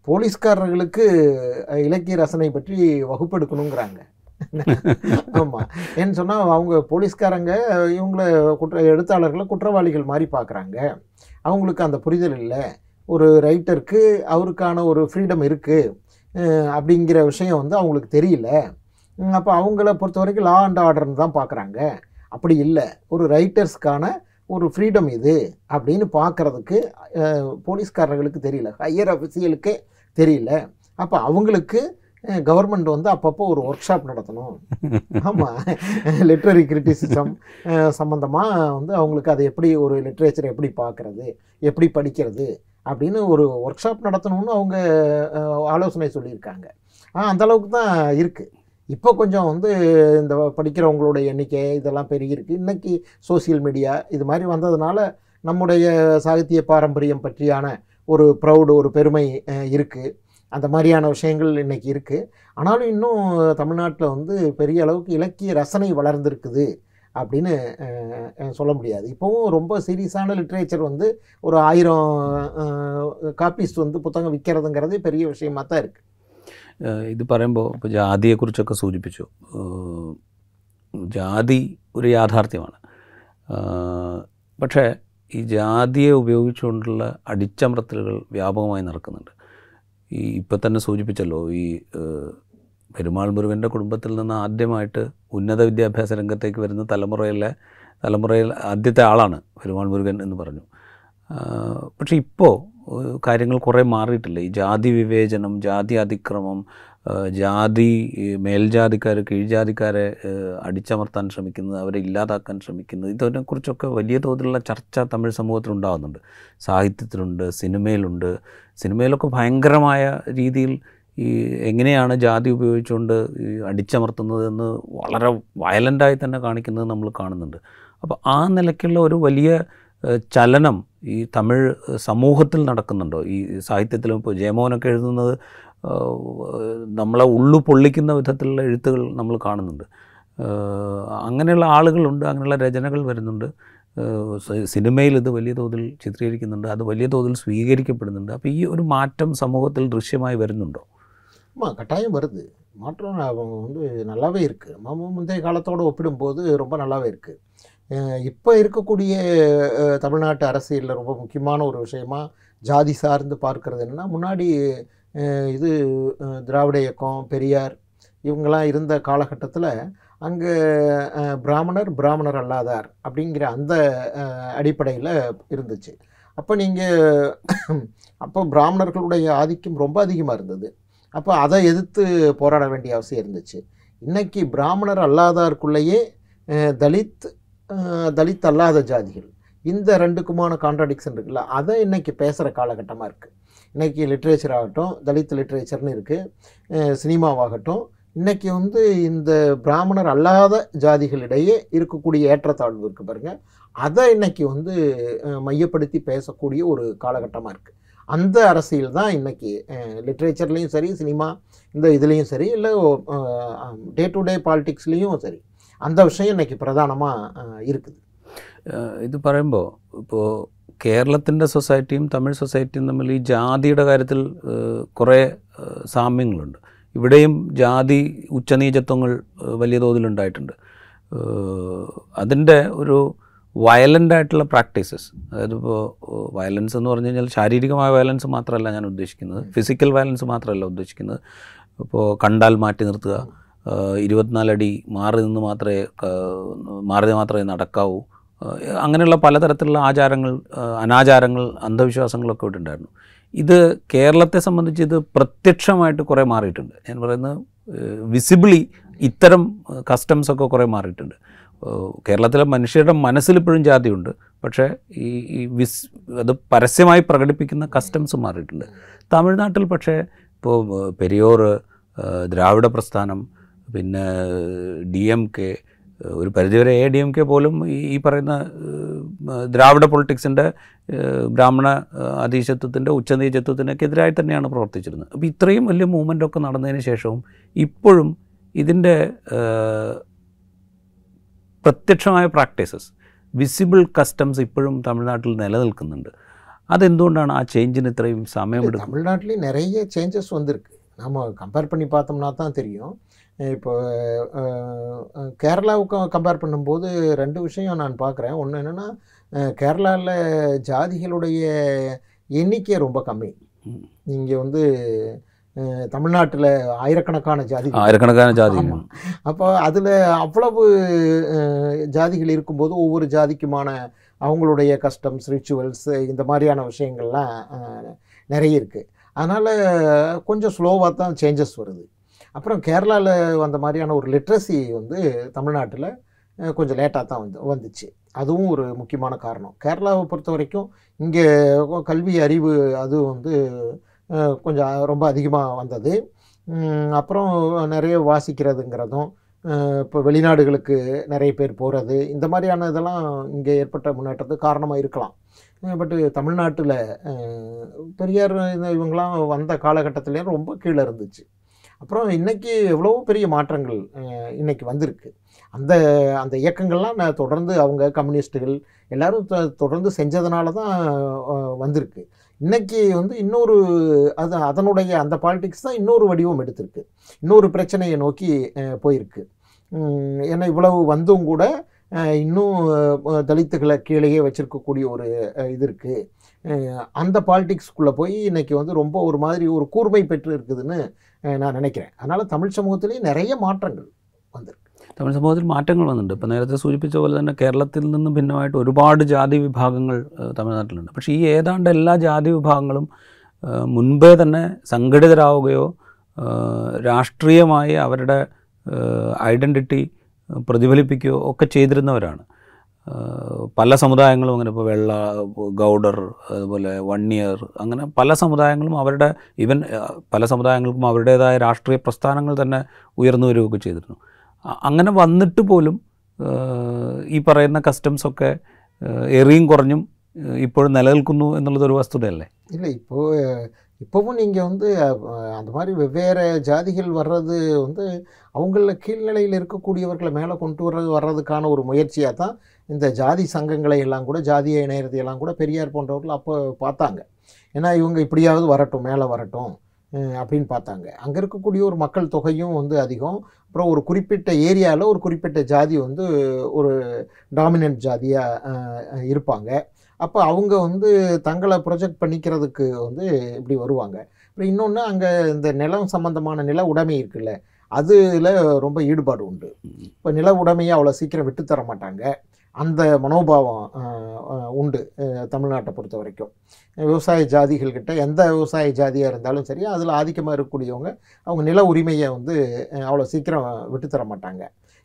போலீஸ்காரர்களுக்கு இலக்கிய ரசனை பற்றி வகுப்பெடுக்கணுங்கிறாங்க. ஆமாம், ஏன்னு சொன்னால் அவங்க போலீஸ்காரங்க இவங்கள குற்ற எழுத்தாளர்களை குற்றவாளிகள் மாதிரி பார்க்குறாங்க. அவங்களுக்கு அந்த புரிதல் இல்லை. ஒரு ரைட்டருக்கு அவருக்கான ஒரு ஃப்ரீடம் இருக்குது அப்படிங்கிற விஷயம் வந்து அவங்களுக்கு தெரியல. அப்போ அவங்கள பொறுத்த வரைக்கும் லா அண்ட் ஆர்டர்னு தான் பார்க்குறாங்க. அப்படி இல்லை, ஒரு ரைட்டர்ஸ்க்கான ஒரு ஃப்ரீடம் இது அப்படின்னு பார்க்குறதுக்கு போலீஸ்காரர்களுக்கு தெரியல, ஹையர் அஃபிஷியலுக்கே தெரியல. அப்போ அவங்களுக்கு கவர்மெண்ட் வந்து அப்பப்போ ஒரு ஒர்க் ஷாப் நடத்தணும். ஆமாம், லிட்ரரி கிரிட்டிசிசம் சம்மந்தமாக வந்து அவங்களுக்கு அதை எப்படி ஒரு லிட்ரேச்சரை எப்படி பார்க்குறது, எப்படி படிக்கிறது அப்படின்னு ஒரு ஒர்க் ஷாப் நடத்தணும்னு அவங்க ஆலோசனை சொல்லியிருக்காங்க. ஆ, அந்தளவுக்கு தான் இருக்குது. இப்போ கொஞ்சம் வந்து இந்த படிக்கிறவங்களோட எண்ணிக்கை இதெல்லாம் பெருகிருக்கு. இன்றைக்கி சோசியல் மீடியா இது மாதிரி வந்ததுனால நம்முடைய சாகித்ய பாரம்பரியம் பற்றியான ஒரு ப்ரௌடு, ஒரு பெருமை இருக்குது. அந்த மாதிரியான விஷயங்கள் இன்றைக்கி இருக்குது. ஆனாலும் இன்னும் தமிழ்நாட்டில் வந்து பெரிய அளவுக்கு இலக்கிய ரசனை வளர்ந்துருக்குது அப்படின்னு சொல்ல முடியாது. இப்போவும் ரொம்ப சீரியஸான லிட்ரேச்சர் வந்து ஒரு ஆயிரம் காப்பீஸ் வந்து புத்தகம் விற்கிறதுங்கிறது பெரிய விஷயமாக தான் இருக்குது. ഇത് പറയുമ്പോൾ ഇപ്പോൾ ജാതിയെക്കുറിച്ചൊക്കെ സൂചിപ്പിച്ചു. ജാതി ഒരു യാഥാർത്ഥ്യമാണ്. പക്ഷേ ഈ ജാതിയെ ഉപയോഗിച്ചുകൊണ്ടുള്ള അടിച്ചമർത്തലുകൾ വ്യാപകമായി നടക്കുന്നുണ്ട്. ഈ ഇപ്പം തന്നെ സൂചിപ്പിച്ചല്ലോ, ഈ പെരുമാൾ മുരുകൻ്റെ കുടുംബത്തിൽ നിന്ന് ആദ്യമായിട്ട് ഉന്നത വിദ്യാഭ്യാസ രംഗത്തേക്ക് വരുന്ന തലമുറയിലെ തലമുറയിൽ ആദ്യത്തെ ആളാണ് പെരുമാൾ മുരുകൻ എന്ന് പറഞ്ഞു. പക്ഷേ ഇപ്പോൾ കാര്യങ്ങൾ കുറേ മാറിയിട്ടില്ല. ഈ ജാതി വിവേചനം, ജാതി അതിക്രമം, ജാതി മേൽജാതിക്കാർ കീഴ്ജാതിക്കാരെ അടിച്ചമർത്താൻ ശ്രമിക്കുന്നത്, അവരെ ഇല്ലാതാക്കാൻ ശ്രമിക്കുന്നത്, ഇതിനെക്കുറിച്ചൊക്കെ വലിയ തോതിലുള്ള ചർച്ച തമിഴ് സമൂഹത്തിലുണ്ടാകുന്നുണ്ട്. സാഹിത്യത്തിലുണ്ട്, സിനിമയിലുണ്ട്. സിനിമയിലൊക്കെ ഭയങ്കരമായ രീതിയിൽ ഈ എങ്ങനെയാണ് ജാതി ഉപയോഗിച്ചുകൊണ്ട് ഈ അടിച്ചമർത്തുന്നതെന്ന് വളരെ വയലൻ്റായി തന്നെ കാണിക്കുന്നത് നമ്മൾ കാണുന്നുണ്ട്. അപ്പോൾ ആ നിലയ്ക്കുള്ള ഒരു വലിയ ചലനം ഈ തമിഴ് സമൂഹത്തിൽ നടക്കുന്നുണ്ടോ? ഈ സാഹിത്യത്തിലും ഇപ്പോൾ ജയമോഹനൊക്കെ എഴുതുന്നത് നമ്മളെ ഉള്ളു പൊള്ളിക്കുന്ന വിധത്തിലുള്ള എഴുത്തുകൾ നമ്മൾ കാണുന്നുണ്ട്. അങ്ങനെയുള്ള ആളുകളുണ്ട്, അങ്ങനെയുള്ള രചനകൾ വരുന്നുണ്ട്. സിനിമയിൽ ഇത് വലിയ തോതിൽ ചിത്രീകരിക്കുന്നുണ്ട്, അത് വലിയ തോതിൽ സ്വീകരിക്കപ്പെടുന്നുണ്ട്. അപ്പോൾ ഈ ഒരു മാറ്റം സമൂഹത്തിൽ ദൃശ്യമായി വരുന്നുണ്ടോ? കട്ടായം വരുന്നത് മാറ്റം നല്ലാവേ ഇരിക്കു. മുന്തിയ കാലത്തോട് ഒപ്പിടുമ്പോൾ ரொம்ப നല്ലാവേ ഇരിക്കു. இப்போ இருக்கக்கூடிய தமிழ்நாட்டு அரசியலில் ரொம்ப முக்கியமான ஒரு விஷயமாக ஜாதி சார்ந்து பார்க்குறது என்னென்னா, முன்னாடி இது திராவிட இயக்கம், பெரியார் இவங்களாம் இருந்த காலகட்டத்தில் அங்கே பிராமணர், பிராமணர் அல்லாதார் அப்படிங்கிற அந்த அடிப்படையில் இருந்துச்சு. அப்போ நீங்கள் அப்போ பிராமணர்களுடைய ஆதிக்கம் ரொம்ப அதிகமாக இருந்தது. அப்போ அதை எதிர்த்து போராட வேண்டிய அவசியம் இருந்துச்சு. இன்றைக்கி பிராமணர் அல்லாதாருக்குள்ளேயே தலித், தலித் அல்லாத ஜாதிகள், இந்த ரெண்டுக்குமான கான்ட்ராடிக்ஷன் இருக்குல்ல, அதை இன்றைக்கி பேசுகிற காலகட்டமாக இருக்குது. இன்றைக்கி லிட்ரேச்சர் ஆகட்டும், தலித் லிட்ரேச்சர்னு இருக்குது, சினிமாவாகட்டும், இன்றைக்கி வந்து இந்த பிராமணர் அல்லாத ஜாதிகளிடையே இருக்கக்கூடிய ஏற்றத்தாழ்வு இருக்குது பாருங்கள், அதை இன்றைக்கி வந்து மையப்படுத்தி பேசக்கூடிய ஒரு காலகட்டமாக இருக்குது. அந்த அரசியல் தான் இன்றைக்கி லிட்ரேச்சர்லேயும் சரி, சினிமா இந்த இதுலேயும் சரி, இல்லை டே டு டே பாலிட்டிக்ஸ்லேயும் சரி, அந்த விஷயம் இன்றைக்கி பிரதானமாக இருக்குது. ഇത് പറയുമ്പോൾ ഇപ്പോൾ കേരളത്തിൻ്റെ സൊസൈറ്റിയും തമിഴ് സൊസൈറ്റിയും തമ്മിൽ ഈ ജാതിയുടെ കാര്യത്തിൽ കുറേ സാമ്യങ്ങളുണ്ട്. ഇവിടെയും ജാതി ഉച്ചനീചത്വങ്ങൾ വലിയ തോതിലുണ്ടായിട്ടുണ്ട്. അതിൻ്റെ ഒരു വയലൻ്റായിട്ടുള്ള പ്രാക്ടീസസ്, അതായത് ഇപ്പോൾ വയലൻസ് എന്ന് പറഞ്ഞു കഴിഞ്ഞാൽ ശാരീരികമായ വയലൻസ് മാത്രമല്ല ഞാൻ ഉദ്ദേശിക്കുന്നത്, ഫിസിക്കൽ വയലൻസ് മാത്രമല്ല ഉദ്ദേശിക്കുന്നത്. ഇപ്പോൾ കണ്ടാൽ മാറ്റി നിർത്തുക, ഇരുപത്തിനാലടി മാറി നിന്ന് മാത്രമേ മാറി മാത്രമേ നടക്കാവൂ, അങ്ങനെയുള്ള പലതരത്തിലുള്ള ആചാരങ്ങൾ, അനാചാരങ്ങൾ, അന്ധവിശ്വാസങ്ങളൊക്കെ ഇവിടെ ഉണ്ടായിരുന്നു. ഇത് കേരളത്തെ സംബന്ധിച്ച് ഇത് പ്രത്യക്ഷമായിട്ട് കുറേ മാറിയിട്ടുണ്ട്. ഞാൻ പറയുന്നത് വിസിബിളി ഇത്തരം കസ്റ്റംസൊക്കെ കുറേ മാറിയിട്ടുണ്ട്. കേരളത്തിലെ മനുഷ്യരുടെ മനസ്സിലിപ്പോഴും ജാതിയുണ്ട്, പക്ഷേ ഈ ഈ വിസ് അത് പരസ്യമായി പ്രകടിപ്പിക്കുന്ന കസ്റ്റംസ് മാറിയിട്ടുണ്ട്. തമിഴ്നാട്ടിൽ പക്ഷേ ഇപ്പോൾ പെരിയർ, ദ്രാവിഡ പ്രസ്ഥാനം, പിന്നെ ഡി എം കെ, ഒരു പരിധിവരെ എ ഡി എം കെ പോലും ഈ പറയുന്ന ദ്രാവിഡ പൊളിറ്റിക്സിൻ്റെ, ബ്രാഹ്മണ അധീശത്വത്തിൻ്റെ, ഉച്ചനീചത്വത്തിനൊക്കെ എതിരായി തന്നെയാണ് പ്രവർത്തിച്ചിരുന്നത്. അപ്പോൾ ഇത്രയും വലിയ മൂവ്മെൻറ്റൊക്കെ നടന്നതിന് ശേഷവും ഇപ്പോഴും ഇതിൻ്റെ പ്രത്യക്ഷമായ പ്രാക്ടീസസ്, വിസിബിൾ കസ്റ്റംസ് ഇപ്പോഴും തമിഴ്നാട്ടിൽ നിലനിൽക്കുന്നുണ്ട്. അതെന്തുകൊണ്ടാണ് ആ ചേഞ്ചിന് ഇത്രയും സമയമെടുക്കും? തമിഴ്നാട്ടിൽ നിറയെ ചേഞ്ചസ് വന്നിരിക്കും. நம்ம கம்பேர் பண்ணி பார்த்தோம்னா தான் தெரியும். இப்போ கேரளாவுக்கும் கம்பேர் பண்ணும்போது ரெண்டு விஷயம் நான் பார்க்குறேன். ஒன்று என்னென்னா, கேரளாவில் ஜாதிகளுடைய எண்ணிக்கை ரொம்ப கம்மி. இங்கே வந்து தமிழ்நாட்டில் ஆயிரக்கணக்கான ஜாதிகள், ஆயிரக்கணக்கான ஜாதிகள். அப்போ அதில் அவ்வளவு ஜாதிகள் இருக்கும்போது ஒவ்வொரு ஜாதிக்குமான அவங்களுடைய கஸ்டம்ஸ், ரிச்சுவல்ஸ், இந்த மாதிரியான விஷயங்கள்லாம் நிறைய இருக்குது. அதனால் கொஞ்சம் ஸ்லோவாக தான் சேஞ்சஸ் வருது. அப்புறம் கேரளாவில் வந்த மாதிரியான ஒரு லிட்ரஸி வந்து தமிழ்நாட்டில் கொஞ்சம் லேட்டாக தான் வந்து வந்துச்சு. அதுவும் ஒரு முக்கியமான காரணம். கேரளாவை பொறுத்த வரைக்கும் இங்கே கல்வி அறிவு அது வந்து கொஞ்சம் ரொம்ப அதிகமாக வந்தது. அப்புறம் நிறைய வாசிக்கிறதுங்கிறதும், இப்போ வெளிநாடுகளுக்கு நிறைய பேர் போகிறது, இந்த மாதிரியான இதெல்லாம் இங்கே ஏற்பட்ட முன்னேற்றத்துக்கு காரணமாக இருக்கலாம். பட்டு தமிழ்நாட்டில் பெரியார் இவங்களாம் வந்த காலகட்டத்திலே ரொம்ப கீழே இருந்துச்சு. அப்புறம் இன்றைக்கி எவ்வளவோ பெரிய மாற்றங்கள் இன்றைக்கி வந்திருக்கு. அந்த அந்த இயக்கங்கள்லாம் நான் தொடர்ந்து அவங்க கம்யூனிஸ்ட்டுகள் எல்லோரும் தொடர்ந்து செஞ்சதுனால தான் வந்திருக்கு. இன்றைக்கி வந்து இன்னொரு அது அதனுடைய அந்த பாலிடிக்ஸ் தான் இன்னொரு வடிவம் எடுத்திருக்கு, இன்னொரு பிரச்சனையை நோக்கி போயிருக்கு. ஏன்னா இவ்வளவு வந்தும் கூட இன்னும் தலித்துக்களை கீழேயே வச்சுருக்கக்கூடிய ஒரு இது இருக்குது. அந்த பாலிடிக்ஸ்குள்ளே போய் இன்றைக்கி வந்து ரொம்ப ஒரு மாதிரி ஒரு கூர்மை பெற்று இருக்குதுன்னு நான் நினைக்கிறேன். அதனால் தமிழ் சமூகத்திலேயே நிறைய മാറ്റങ്ങൾ വന്നിട്ടുണ്ട്. തമിഴ് സമൂഹത്തിൽ മാറ്റങ്ങൾ വന്നിട്ടുണ്ട്. ഇപ്പോൾ നേരത്തെ സൂചിപ്പിച്ച പോലെ തന്നെ കേരളത്തിൽ നിന്നും ഭിന്നമായിട്ട് ഒരുപാട് ജാതി വിഭാഗങ്ങൾ തമിഴ്നാട്ടിലുണ്ട്. പക്ഷേ ഈ ഏതാണ്ട് എല്ലാ ജാതി വിഭാഗങ്ങളും മുൻപേ തന്നെ സംഘടിതരാവുകയോ രാഷ്ട്രീയമായി അവരുടെ ഐഡൻറ്റിറ്റി പ്രതിഫലിപ്പിക്കുകയോ ഒക്കെ ചെയ്തിരുന്നവരാണ്. പല സമുദായങ്ങളും അങ്ങനെ ഇപ്പോൾ വെള്ള, ഗൗഡർ, അതുപോലെ വണ്ണിയർ, അങ്ങനെ പല സമുദായങ്ങളും അവരുടെ ഇവൻ പല സമുദായങ്ങൾക്കും അവരുടേതായ രാഷ്ട്രീയ പ്രസ്ഥാനങ്ങൾ തന്നെ ഉയർന്നു വരികയൊക്കെ ചെയ്തിരുന്നു. അങ്ങനെ വന്നിട്ട് പോലും ഈ പറയുന്ന കസ്റ്റംസൊക്കെ എറിയും കുറഞ്ഞും ഇപ്പോഴും നിലനിൽക്കുന്നു എന്നുള്ളതൊരു വസ്തുതയല്ലേ? ഇല്ല, ഇപ്പോൾ இப்போவும் நீங்கள் வந்து அந்த மாதிரி வெவ்வேறு ஜாதிகள் வர்றது வந்து அவங்கள கீழ்நிலையில் இருக்கக்கூடியவர்களை மேலே கொண்டு வர்றது வர்றதுக்கான ஒரு முயற்சியாக தான் இந்த ஜாதி சங்கங்களை எல்லாம் கூட, ஜாதிய இணையத்தையெல்லாம் கூட பெரியார் போன்றவர்கள் அப்போ பார்த்தாங்க. ஏன்னா இவங்க இப்படியாவது வரட்டும், மேலே வரட்டும் அப்படின்னு பார்த்தாங்க. அங்கே இருக்கக்கூடிய ஒரு மக்கள் தொகையும் வந்து அதிகம். அப்புறம் ஒரு குறிப்பிட்ட ஏரியாவில் ஒரு குறிப்பிட்ட ஜாதி வந்து ஒரு டாமினன்ட் ஜாதியாக இருப்பாங்க. அப்போ அவங்க வந்து தங்களை ப்ரொஜெக்ட் பண்ணிக்கிறதுக்கு வந்து இப்படி வருவாங்க. அப்புறம் இன்னொன்று, அங்கே இந்த நிலம் சம்பந்தமான நில உடைமை இருக்குல்ல, அதில் ரொம்ப ஈடுபாடு உண்டு. இப்போ நில உடைமையை அவ்வளோ சீக்கிரம் விட்டுத்தர மாட்டாங்க. அந்த மனோபாவம் உண்டு தமிழ்நாட்டை பொறுத்த வரைக்கும். விவசாய ஜாதிகள்கிட்ட, எந்த விவசாய ஜாதியாக இருந்தாலும் சரி, அதில் ஆதிக்கமாக இருக்கக்கூடியவங்க அவங்க நில உரிமையை வந்து அவ்வளோ சீக்கிரம் விட்டுத்தர மாட்டாங்க.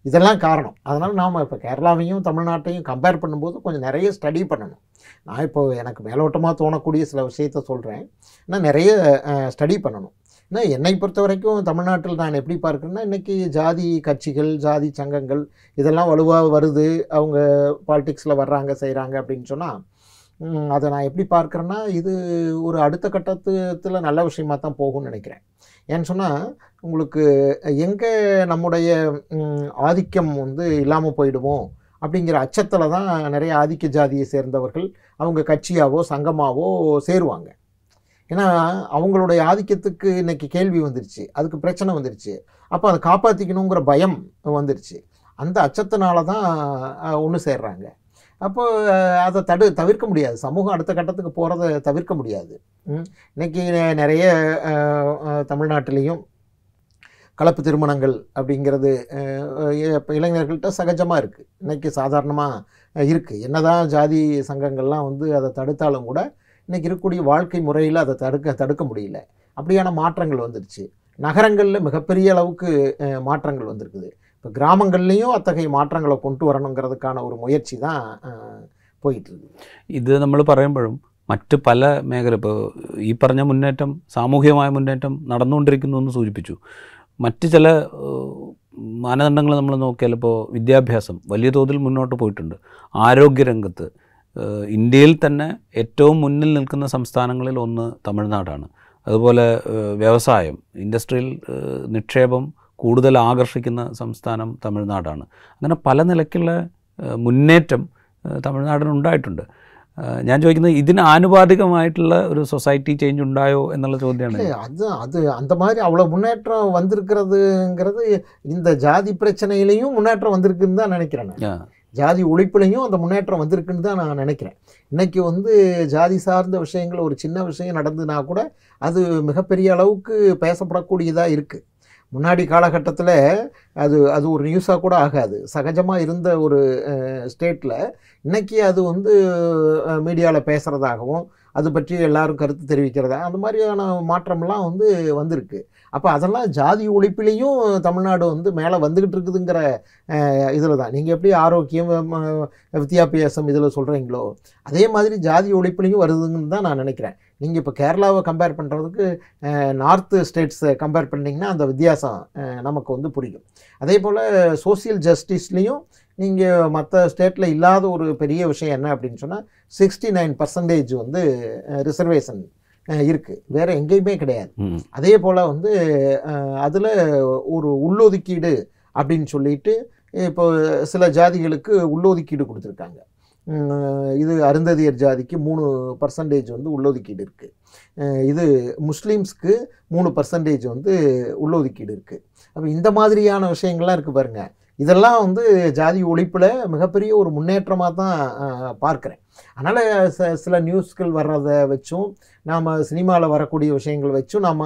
இதெல்லாம் காரணம். அதனால் நாம் இப்போ கேரளாவையும் தமிழ்நாட்டையும் கம்பேர் பண்ணும்போது கொஞ்சம் நிறைய ஸ்டடி பண்ணணும். நான் இப்போ எனக்கு மேலோட்டமாக தோணக்கூடிய சில விஷயத்த சொல்கிறேன். நான் நிறைய ஸ்டடி பண்ணணும். ஏன்னா என்னை பொறுத்த வரைக்கும் தமிழ்நாட்டில் நான் எப்படி பார்க்குறேன்னா, இன்றைக்கி ஜாதி கட்சிகள், ஜாதி சங்கங்கள் இதெல்லாம் வலுவாக வருது. அவங்க பாலிடிக்ஸில் வர்றாங்க, செய்கிறாங்க அப்படின்னு சொன்னால், அதை நான் எப்படி பார்க்குறேன்னா, இது ஒரு அடுத்த கட்டத்தில் நல்ல விஷயமாக தான் போகும்னு நினைக்கிறேன். ஏன்னு சொன்னால், உங்களுக்கு எங்கே நம்முடைய ஆதிக்கம் வந்து இல்லாமல் போயிடுவோம் அப்படிங்கிற அச்சத்தில் தான் நிறைய ஆதிக்க ஜாதியை சேர்ந்தவர்கள் அவங்க கட்சியாவோ சங்கமாவோ சேருவாங்க. ஏன்னா அவங்களுடைய ஆதிக்கத்துக்கு இன்றைக்கி கேள்வி வந்துருச்சு, அதுக்கு பிரச்சனை வந்துருச்சு, அப்போ அதை காப்பாற்றிக்கணுங்கிற பயம் வந்துருச்சு. அந்த அச்சத்தினால தான் ஒன்று சேர்றாங்க. அப்போது அதை தடு தவிர்க்க முடியாது, சமூகம் அடுத்த கட்டத்துக்கு போகிறத தவிர்க்க முடியாது. இன்றைக்கி நிறைய தமிழ்நாட்டிலையும் கலப்பு திருமணங்கள் அப்படிங்கிறது இளைஞர்கள்ட்ட சகஜமாக இருக்குது, இன்றைக்கி சாதாரணமாக இருக்குது. என்ன தான் ஜாதி சங்கங்கள்லாம் வந்து அதை தடுத்தாலும் கூட இன்றைக்கி இருக்கக்கூடிய வாழ்க்கை முறையில் அதை தடுக்க தடுக்க முடியல. அப்படியான மாற்றங்கள் வந்துடுச்சு. நகரங்களில் மிகப்பெரிய அளவுக்கு மாற்றங்கள் வந்திருக்குது. இப்போ கிராமங்கள்லேயும் அத்தகைய மாற்றங்களை கொண்டு வரணுங்கிறதுக்கான ஒரு முயற்சி தான் போயிட்டுருக்கு. இது നമ്മൾ പറയുമ്പോഴും മറ്റ് പല മേഖല, ഇപ്പോൾ ഈ പറഞ്ഞ മുന്നേറ്റം, സാമൂഹികമായ മുന്നേറ്റം നടന്നുകൊണ്ടിരിക്കുന്നു എന്ന് സൂചിപ്പിച്ചു. മറ്റ് ചില മാനദണ്ഡങ്ങൾ നമ്മൾ നോക്കിയാൽ, ഇപ്പോൾ വിദ്യാഭ്യാസം വലിയ തോതിൽ മുന്നോട്ട് പോയിട്ടുണ്ട്. ആരോഗ്യരംഗത്ത് ഇന്ത്യയിൽ തന്നെ ഏറ്റവും മുന്നിൽ നിൽക്കുന്ന സംസ്ഥാനങ്ങളിൽ ഒന്ന് തമിഴ്നാടാണ്. അതുപോലെ വ്യവസായം, ഇൻഡസ്ട്രിയൽ നിക്ഷേപം കൂടുതൽ ആകർഷിക്കുന്ന സംസ്ഥാനം തമിഴ്നാടാണ്. അങ്ങനെ പല നിലയ്ക്കുള്ള മുന്നേറ്റം തമിഴ്നാടിനുണ്ടായിട്ടുണ്ട്. ഞാൻ ചോദിക്കുന്നത്, ഇതിന് ആനുപാതികമായിട്ടുള്ള ഒരു സൊസൈറ്റി ചേഞ്ച് ഉണ്ടായോ എന്നുള്ള ചോദ്യമാണ്. അത് അത് അന്ത മാതിരി അവളെ മുന്നേറ്റം വന്നിരിക്കുന്നതുങ്கிறது இந்த ஜாதி பிரச்சனையிலையும் முன்னேற்றம் வந்திருக்குன்னு தான் நினைக்கிறேன். ஜாதி ஒழிப்புலையும் அந்த முன்னேற்றம் வந்திருக்குன்னு தான் நான் நினைக்கிறேன். இன்றைக்கி வந்து ஜாதி சார்ந்த விஷயங்கள், ஒரு சின்ன விஷயம் நடந்துனா கூட அது மிகப்பெரிய அளவுக்கு பேசப்படக்கூடியதாக இருக்குது. முன்னாடி காலகட்டத்தில் அது அது ஒரு நியூஸாக கூட ஆகாது. சகஜமாக இருந்த ஒரு ஸ்டேட்டில் இன்றைக்கி அது வந்து மீடியாவில் பேசுகிறதாகவும் அது பற்றி எல்லோரும் கருத்து தெரிவிக்கிறதா, அந்த மாதிரியான மாற்றம்லாம் வந்து வந்திருக்கு. அப்போ அதெல்லாம் ஜாதி ஒழிப்பிலையும் தமிழ்நாடு வந்து மேலே வந்துக்கிட்டு இருக்குதுங்கிற இதில் தான். நீங்கள் எப்படி ஆரோக்கியம், வித்தியாபியாசம் இதில் சொல்கிறீங்களோ அதே மாதிரி ஜாதி ஒழிப்பிலையும் வருதுன்னு தான் நான் நினைக்கிறேன். நீங்கள் இப்போ கேரளாவை கம்பேர் பண்ணுறதுக்கு நார்த்து ஸ்டேட்ஸை கம்பேர் பண்ணிங்கன்னா அந்த வித்தியாசம் நமக்கு வந்து புரியும். அதே போல் சோசியல் ஜஸ்டிஸ்லேயும் நீங்கள் மற்ற ஸ்டேட்டில் இல்லாத ஒரு பெரிய விஷயம் என்ன அப்படின்னு சொன்னால், சிக்ஸ்டி நைன் பர்சன்டேஜ் வந்து ரிசர்வேஷன் இருக்குது, வேறு எங்கேயுமே கிடையாது. அதே போல் வந்து அதில் ஒரு உள்ளொதுக்கீடு அப்படின்னு சொல்லிட்டு இப்போ சில ஜாதிகளுக்கு உள்ளொதுக்கீடு கொடுத்துருக்காங்க. இது அருந்ததியர் ஜாதிக்கு மூணு பர்சன்டேஜ் வந்து உள்ளொதுக்கீடு இருக்குது. இது முஸ்லீம்ஸ்க்கு மூணு பர்சன்டேஜ் வந்து உள்ளொதுக்கீடு இருக்குது. அப்போ இந்த மாதிரியான விஷயங்கள்லாம் இருக்குது பாருங்கள். இதெல்லாம் வந்து ஜாதி ஒழிப்பில் மிகப்பெரிய ஒரு முன்னேற்றமாக தான் பார்க்குறேன். அதனால் ச சில நியூஸ்கள் வர்றதை வச்சும், நாம் சினிமாவில் வரக்கூடிய விஷயங்கள் வச்சும் நாம்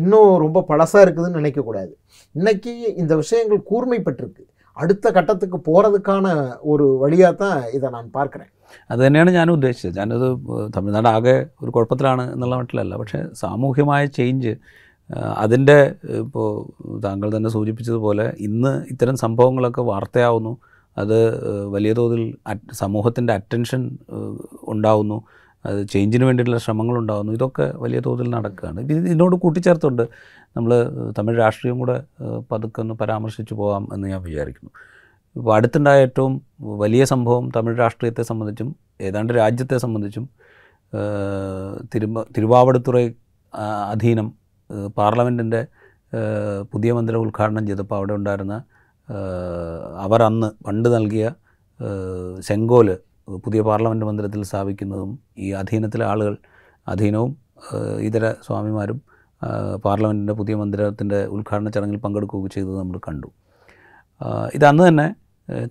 இன்னும் ரொம்ப பழசாக இருக்குதுன்னு நினைக்கக்கூடாது. இன்றைக்கி இந்த விஷயங்கள் கூர்மைப்பட்டிருக்கு, അടുത്ത ഘട്ടത്തേക്ക് പോറതുക്കാണ് ഒരു വഴിയാത്ത ഇതാ ഞാൻ പാർക്കറേൻ. അത് തന്നെയാണ് ഞാൻ ഉദ്ദേശിച്ചത്. ഞാനത് തമിഴ്നാട് ആകെ ഒരു കുഴപ്പത്തിലാണ് എന്നുള്ള മട്ടിലല്ല, പക്ഷേ സാമൂഹ്യമായ ചേഞ്ച് അതിൻ്റെ, ഇപ്പോൾ താങ്കൾ തന്നെ സൂചിപ്പിച്ചതുപോലെ ഇന്ന് ഇത്തരം സംഭവങ്ങളൊക്കെ വാർത്തയാവുന്നു, അത് വലിയ തോതിൽ സമൂഹത്തിൻ്റെ അറ്റൻഷൻ ഉണ്ടാവുന്നു, അത് ചേഞ്ചിന് വേണ്ടിയിട്ടുള്ള ശ്രമങ്ങളുണ്ടാകുന്നു, ഇതൊക്കെ വലിയ തോതിൽ നടക്കുകയാണ്. ഇതിനോട് കൂട്ടിച്ചേർത്തുകൊണ്ട് നമ്മൾ തമിഴ് രാഷ്ട്രീയം കൂടെ പതുക്കെ ഒന്ന് പരാമർശിച്ച് പോകാം എന്ന് ഞാൻ വിചാരിക്കുന്നു. ഇപ്പോൾ അടുത്തുണ്ടായ ഏറ്റവും വലിയ സംഭവം തമിഴ് രാഷ്ട്രീയത്തെ സംബന്ധിച്ചും ഏതാണ്ട് രാജ്യത്തെ സംബന്ധിച്ചും തിരുവ തിരുവാവടുത്തുറൈ അധീനം പാർലമെൻറ്റിൻ്റെ പുതിയ മന്ദിരം ഉദ്ഘാടനം ചെയ്തപ്പോൾ അവിടെ ഉണ്ടായിരുന്ന അവർ അന്ന് പണ്ട് നൽകിയ ചെങ്കോല് പുതിയ പാർലമെൻറ്റ് മന്ദിരത്തിൽ സ്ഥാപിക്കുന്നതും ഈ അധീനത്തിലെ ആളുകൾ, അധീനവും ഇതര സ്വാമിമാരും പാർലമെൻറ്റിൻ്റെ പുതിയ മന്ദിരത്തിൻ്റെ ഉദ്ഘാടന ചടങ്ങിൽ പങ്കെടുക്കുകയൊക്കെ ചെയ്തത് നമ്മൾ കണ്ടു. ഇതന്ന് തന്നെ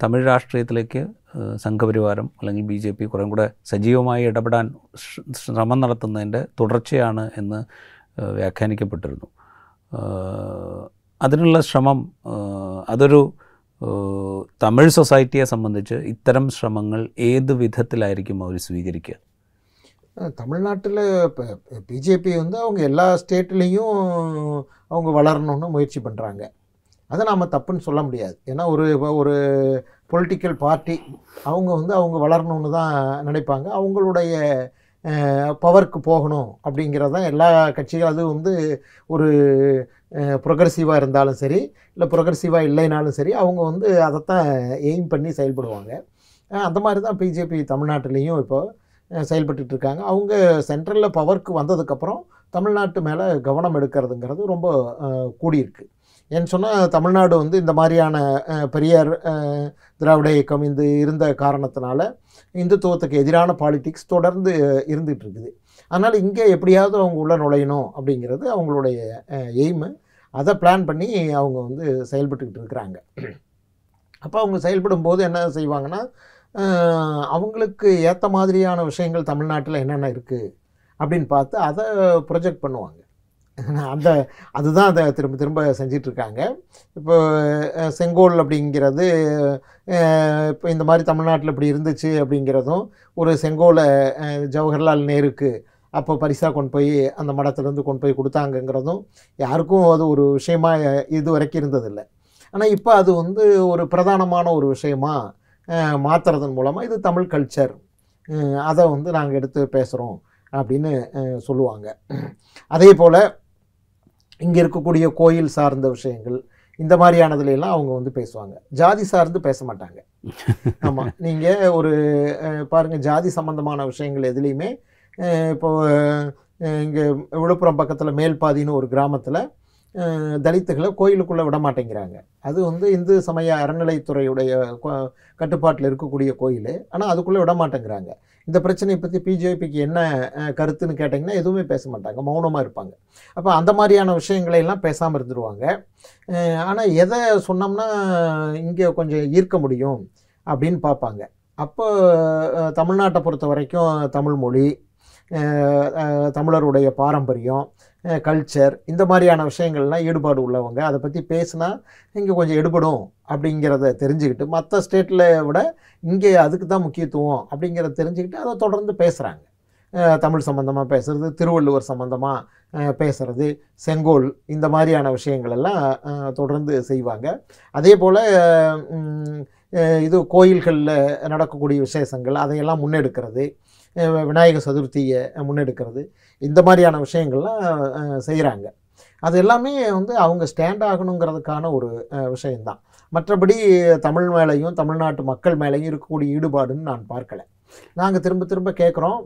തമിഴ് രാഷ്ട്രീയത്തിലേക്ക് സംഘപരിവാരം അല്ലെങ്കിൽ ബി ജെ പി കുറേ കൂടെ സജീവമായി ഇടപെടാൻ ശ്രമം നടത്തുന്നതിൻ്റെ തുടർച്ചയാണ് എന്ന് വ്യാഖ്യാനിക്കപ്പെട്ടിരുന്നു. അതിനുള്ള ശ്രമം, അതൊരു തമിഴ് സൊസൈറ്റിയെ സംബന്ധിച്ച് ഇത്തരം ശ്രമങ്ങൾ ഏത് വിധത്തിലായിരിക്കും അവർ സ്വീകരിക്കുക? தமிழ்நாட்டில் இப்போ பிஜேபி வந்து அவங்க எல்லா ஸ்டேட்லேயும் அவங்க வளரணும்னு முயற்சி பண்ணுறாங்க. அதை நாம் தப்புன்னு சொல்ல முடியாது. ஏன்னா ஒரு ஒரு பொலிட்டிக்கல் பார்ட்டி அவங்க வந்து அவங்க வளரணும்னு தான் நினைப்பாங்க. அவங்களுடைய பவருக்கு போகணும் அப்படிங்கிறது தான் எல்லா கட்சிகளும். அது வந்து ஒரு ப்ரொகர்சிவாக இருந்தாலும் சரி, இல்லை ப்ரொகர்சிவாக இல்லைனாலும் சரி, அவங்க வந்து அதைத்தான் எய்ம் பண்ணி செயல்படுவாங்க. அந்த மாதிரி தான் பிஜேபி தமிழ்நாட்டிலையும் இப்போது செயல்பட்டுருக்காங்க. அவங்க சென்ட்ரலில் பவருக்கு வந்ததுக்கப்புறம் தமிழ்நாட்டு மேலே கவனம் எடுக்கிறதுங்கிறது ரொம்ப கூடியிருக்கு. ஏன்னு சொன்னால் தமிழ்நாடு வந்து இந்த மாதிரியான பெரியார் திராவிட இயக்கம் இந்த இருந்த காரணத்தினால இந்துத்துவத்துக்கு எதிரான பாலிடிக்ஸ் தொடர்ந்து இருந்துகிட்ருக்குது. அதனால் இங்கே எப்படியாவது அவங்க உள்ளே நுழையணும் அப்படிங்கிறது அவங்களுடைய எய்மு. அதை பிளான் பண்ணி அவங்க வந்து செயல்பட்டுக்கிட்டு இருக்கிறாங்க. அப்போ அவங்க செயல்படும்போது என்ன செய்வாங்கன்னா, அவங்களுக்கு ஏற்ற மாதிரியான விஷயங்கள் தமிழ்நாட்டில் என்னென்ன இருக்குது அப்படின்னு பார்த்து அதை ப்ரொஜெக்ட் பண்ணுவாங்க. அந்த அதுதான் அதை திரும்ப திரும்ப செஞ்சிட்ருக்காங்க. இப்போ செங்கோல் அப்படிங்கிறது இப்போ இந்த மாதிரி தமிழ்நாட்டில் இப்படி இருந்துச்சு அப்படிங்கிறதும், ஒரு செங்கோலை ஜவஹர்லால் நேருக்கு அப்போ பரிசாக கொண்டு போய் அந்த மடத்துலேருந்து கொண்டு போய் கொடுத்தாங்கங்கிறதும் யாருக்கும் அது ஒரு விஷயமாக இது வரைக்கும் இருந்ததில்லை. ஆனால் இப்போ அது வந்து ஒரு பிரதானமான ஒரு விஷயமாக மாற்றுறதன் மூலமாக இது தமிழ் கல்ச்சர், அதை வந்து நாங்கள் எடுத்து பேசுகிறோம் அப்படின்னு சொல்லுவாங்க. அதே போல் இங்கே இருக்கக்கூடிய கோயில் சார்ந்த விஷயங்கள் இந்த மாதிரியானதுலாம் அவங்க வந்து பேசுவாங்க. ஜாதி சார்ந்து பேச மாட்டாங்க. ஆமாம், நீங்கள் ஒரு பாருங்கள், ஜாதி சம்பந்தமான விஷயங்கள் எதுலேயுமே இப்போது இங்கே விழுப்புரம் பக்கத்தில் மேல்பாதின்னு ஒரு கிராமத்தில் தலித்துகளை கோயிலுக்குள்ளே விட மாட்டேங்கிறாங்க. அது வந்து இந்து சமய அறநிலைத்துறையுடைய கட்டுப்பாட்டில் இருக்கக்கூடிய கோயில், ஆனால் அதுக்குள்ளே விட மாட்டேங்கிறாங்க. இந்த பிரச்சனையை பற்றி பிஜேபிக்கு என்ன கருத்துன்னு கேட்டிங்கன்னா எதுவுமே பேச மாட்டாங்க, மௌனமாக இருப்பாங்க. அப்போ அந்த மாதிரியான விஷயங்களையெல்லாம் பேசாமல் இருந்துருவாங்க. ஆனால் எதை சொன்னோம்னா இங்கே கொஞ்சம் ஈர்க்க முடியும் அப்படின்னு பார்ப்பாங்க. அப்போ தமிழ்நாட்டை பொறுத்த வரைக்கும் தமிழ்மொழி, தமிழருடைய பாரம்பரியம், கல்ச்சர், இந்த மாதிரியான விஷயங்கள்லாம் ஈடுபாடு உள்ளவங்க அதை பற்றி பேசினா இங்கே கொஞ்சம் எடுபடும் அப்படிங்கிறத தெரிஞ்சுக்கிட்டு, மற்ற ஸ்டேட்டில் விட இங்கே அதுக்கு தான் முக்கியத்துவம் அப்படிங்கிறத தெரிஞ்சுக்கிட்டு அதை தொடர்ந்து பேசுகிறாங்க. தமிழ் சம்பந்தமாக பேசுகிறது, திருவள்ளுவர் சம்பந்தமாக பேசுகிறது, செங்கோல், இந்த மாதிரியான விஷயங்களெல்லாம் தொடர்ந்து செய்வாங்க. அதே போல் இது கோயில்களில் நடக்கக்கூடிய விசேஷங்கள் அதையெல்லாம் முன்னெடுக்கிறது, விநாயகர் சதுர்த்தியை முன்னெடுக்கிறது, இந்த மாதிரியான விஷயங்கள்லாம் செய்கிறாங்க. அது எல்லாமே வந்து அவங்க ஸ்டாண்ட் ஆகணுங்கிறதுக்கான ஒரு விஷயந்தான். மற்றபடி தமிழ் மேலேயும் தமிழ்நாட்டு மக்கள் மேலேயும் இருக்கக்கூடிய ஈடுபாடுன்னு நான் பார்க்கலை. நாங்கள் திரும்ப திரும்ப கேட்குறோம்,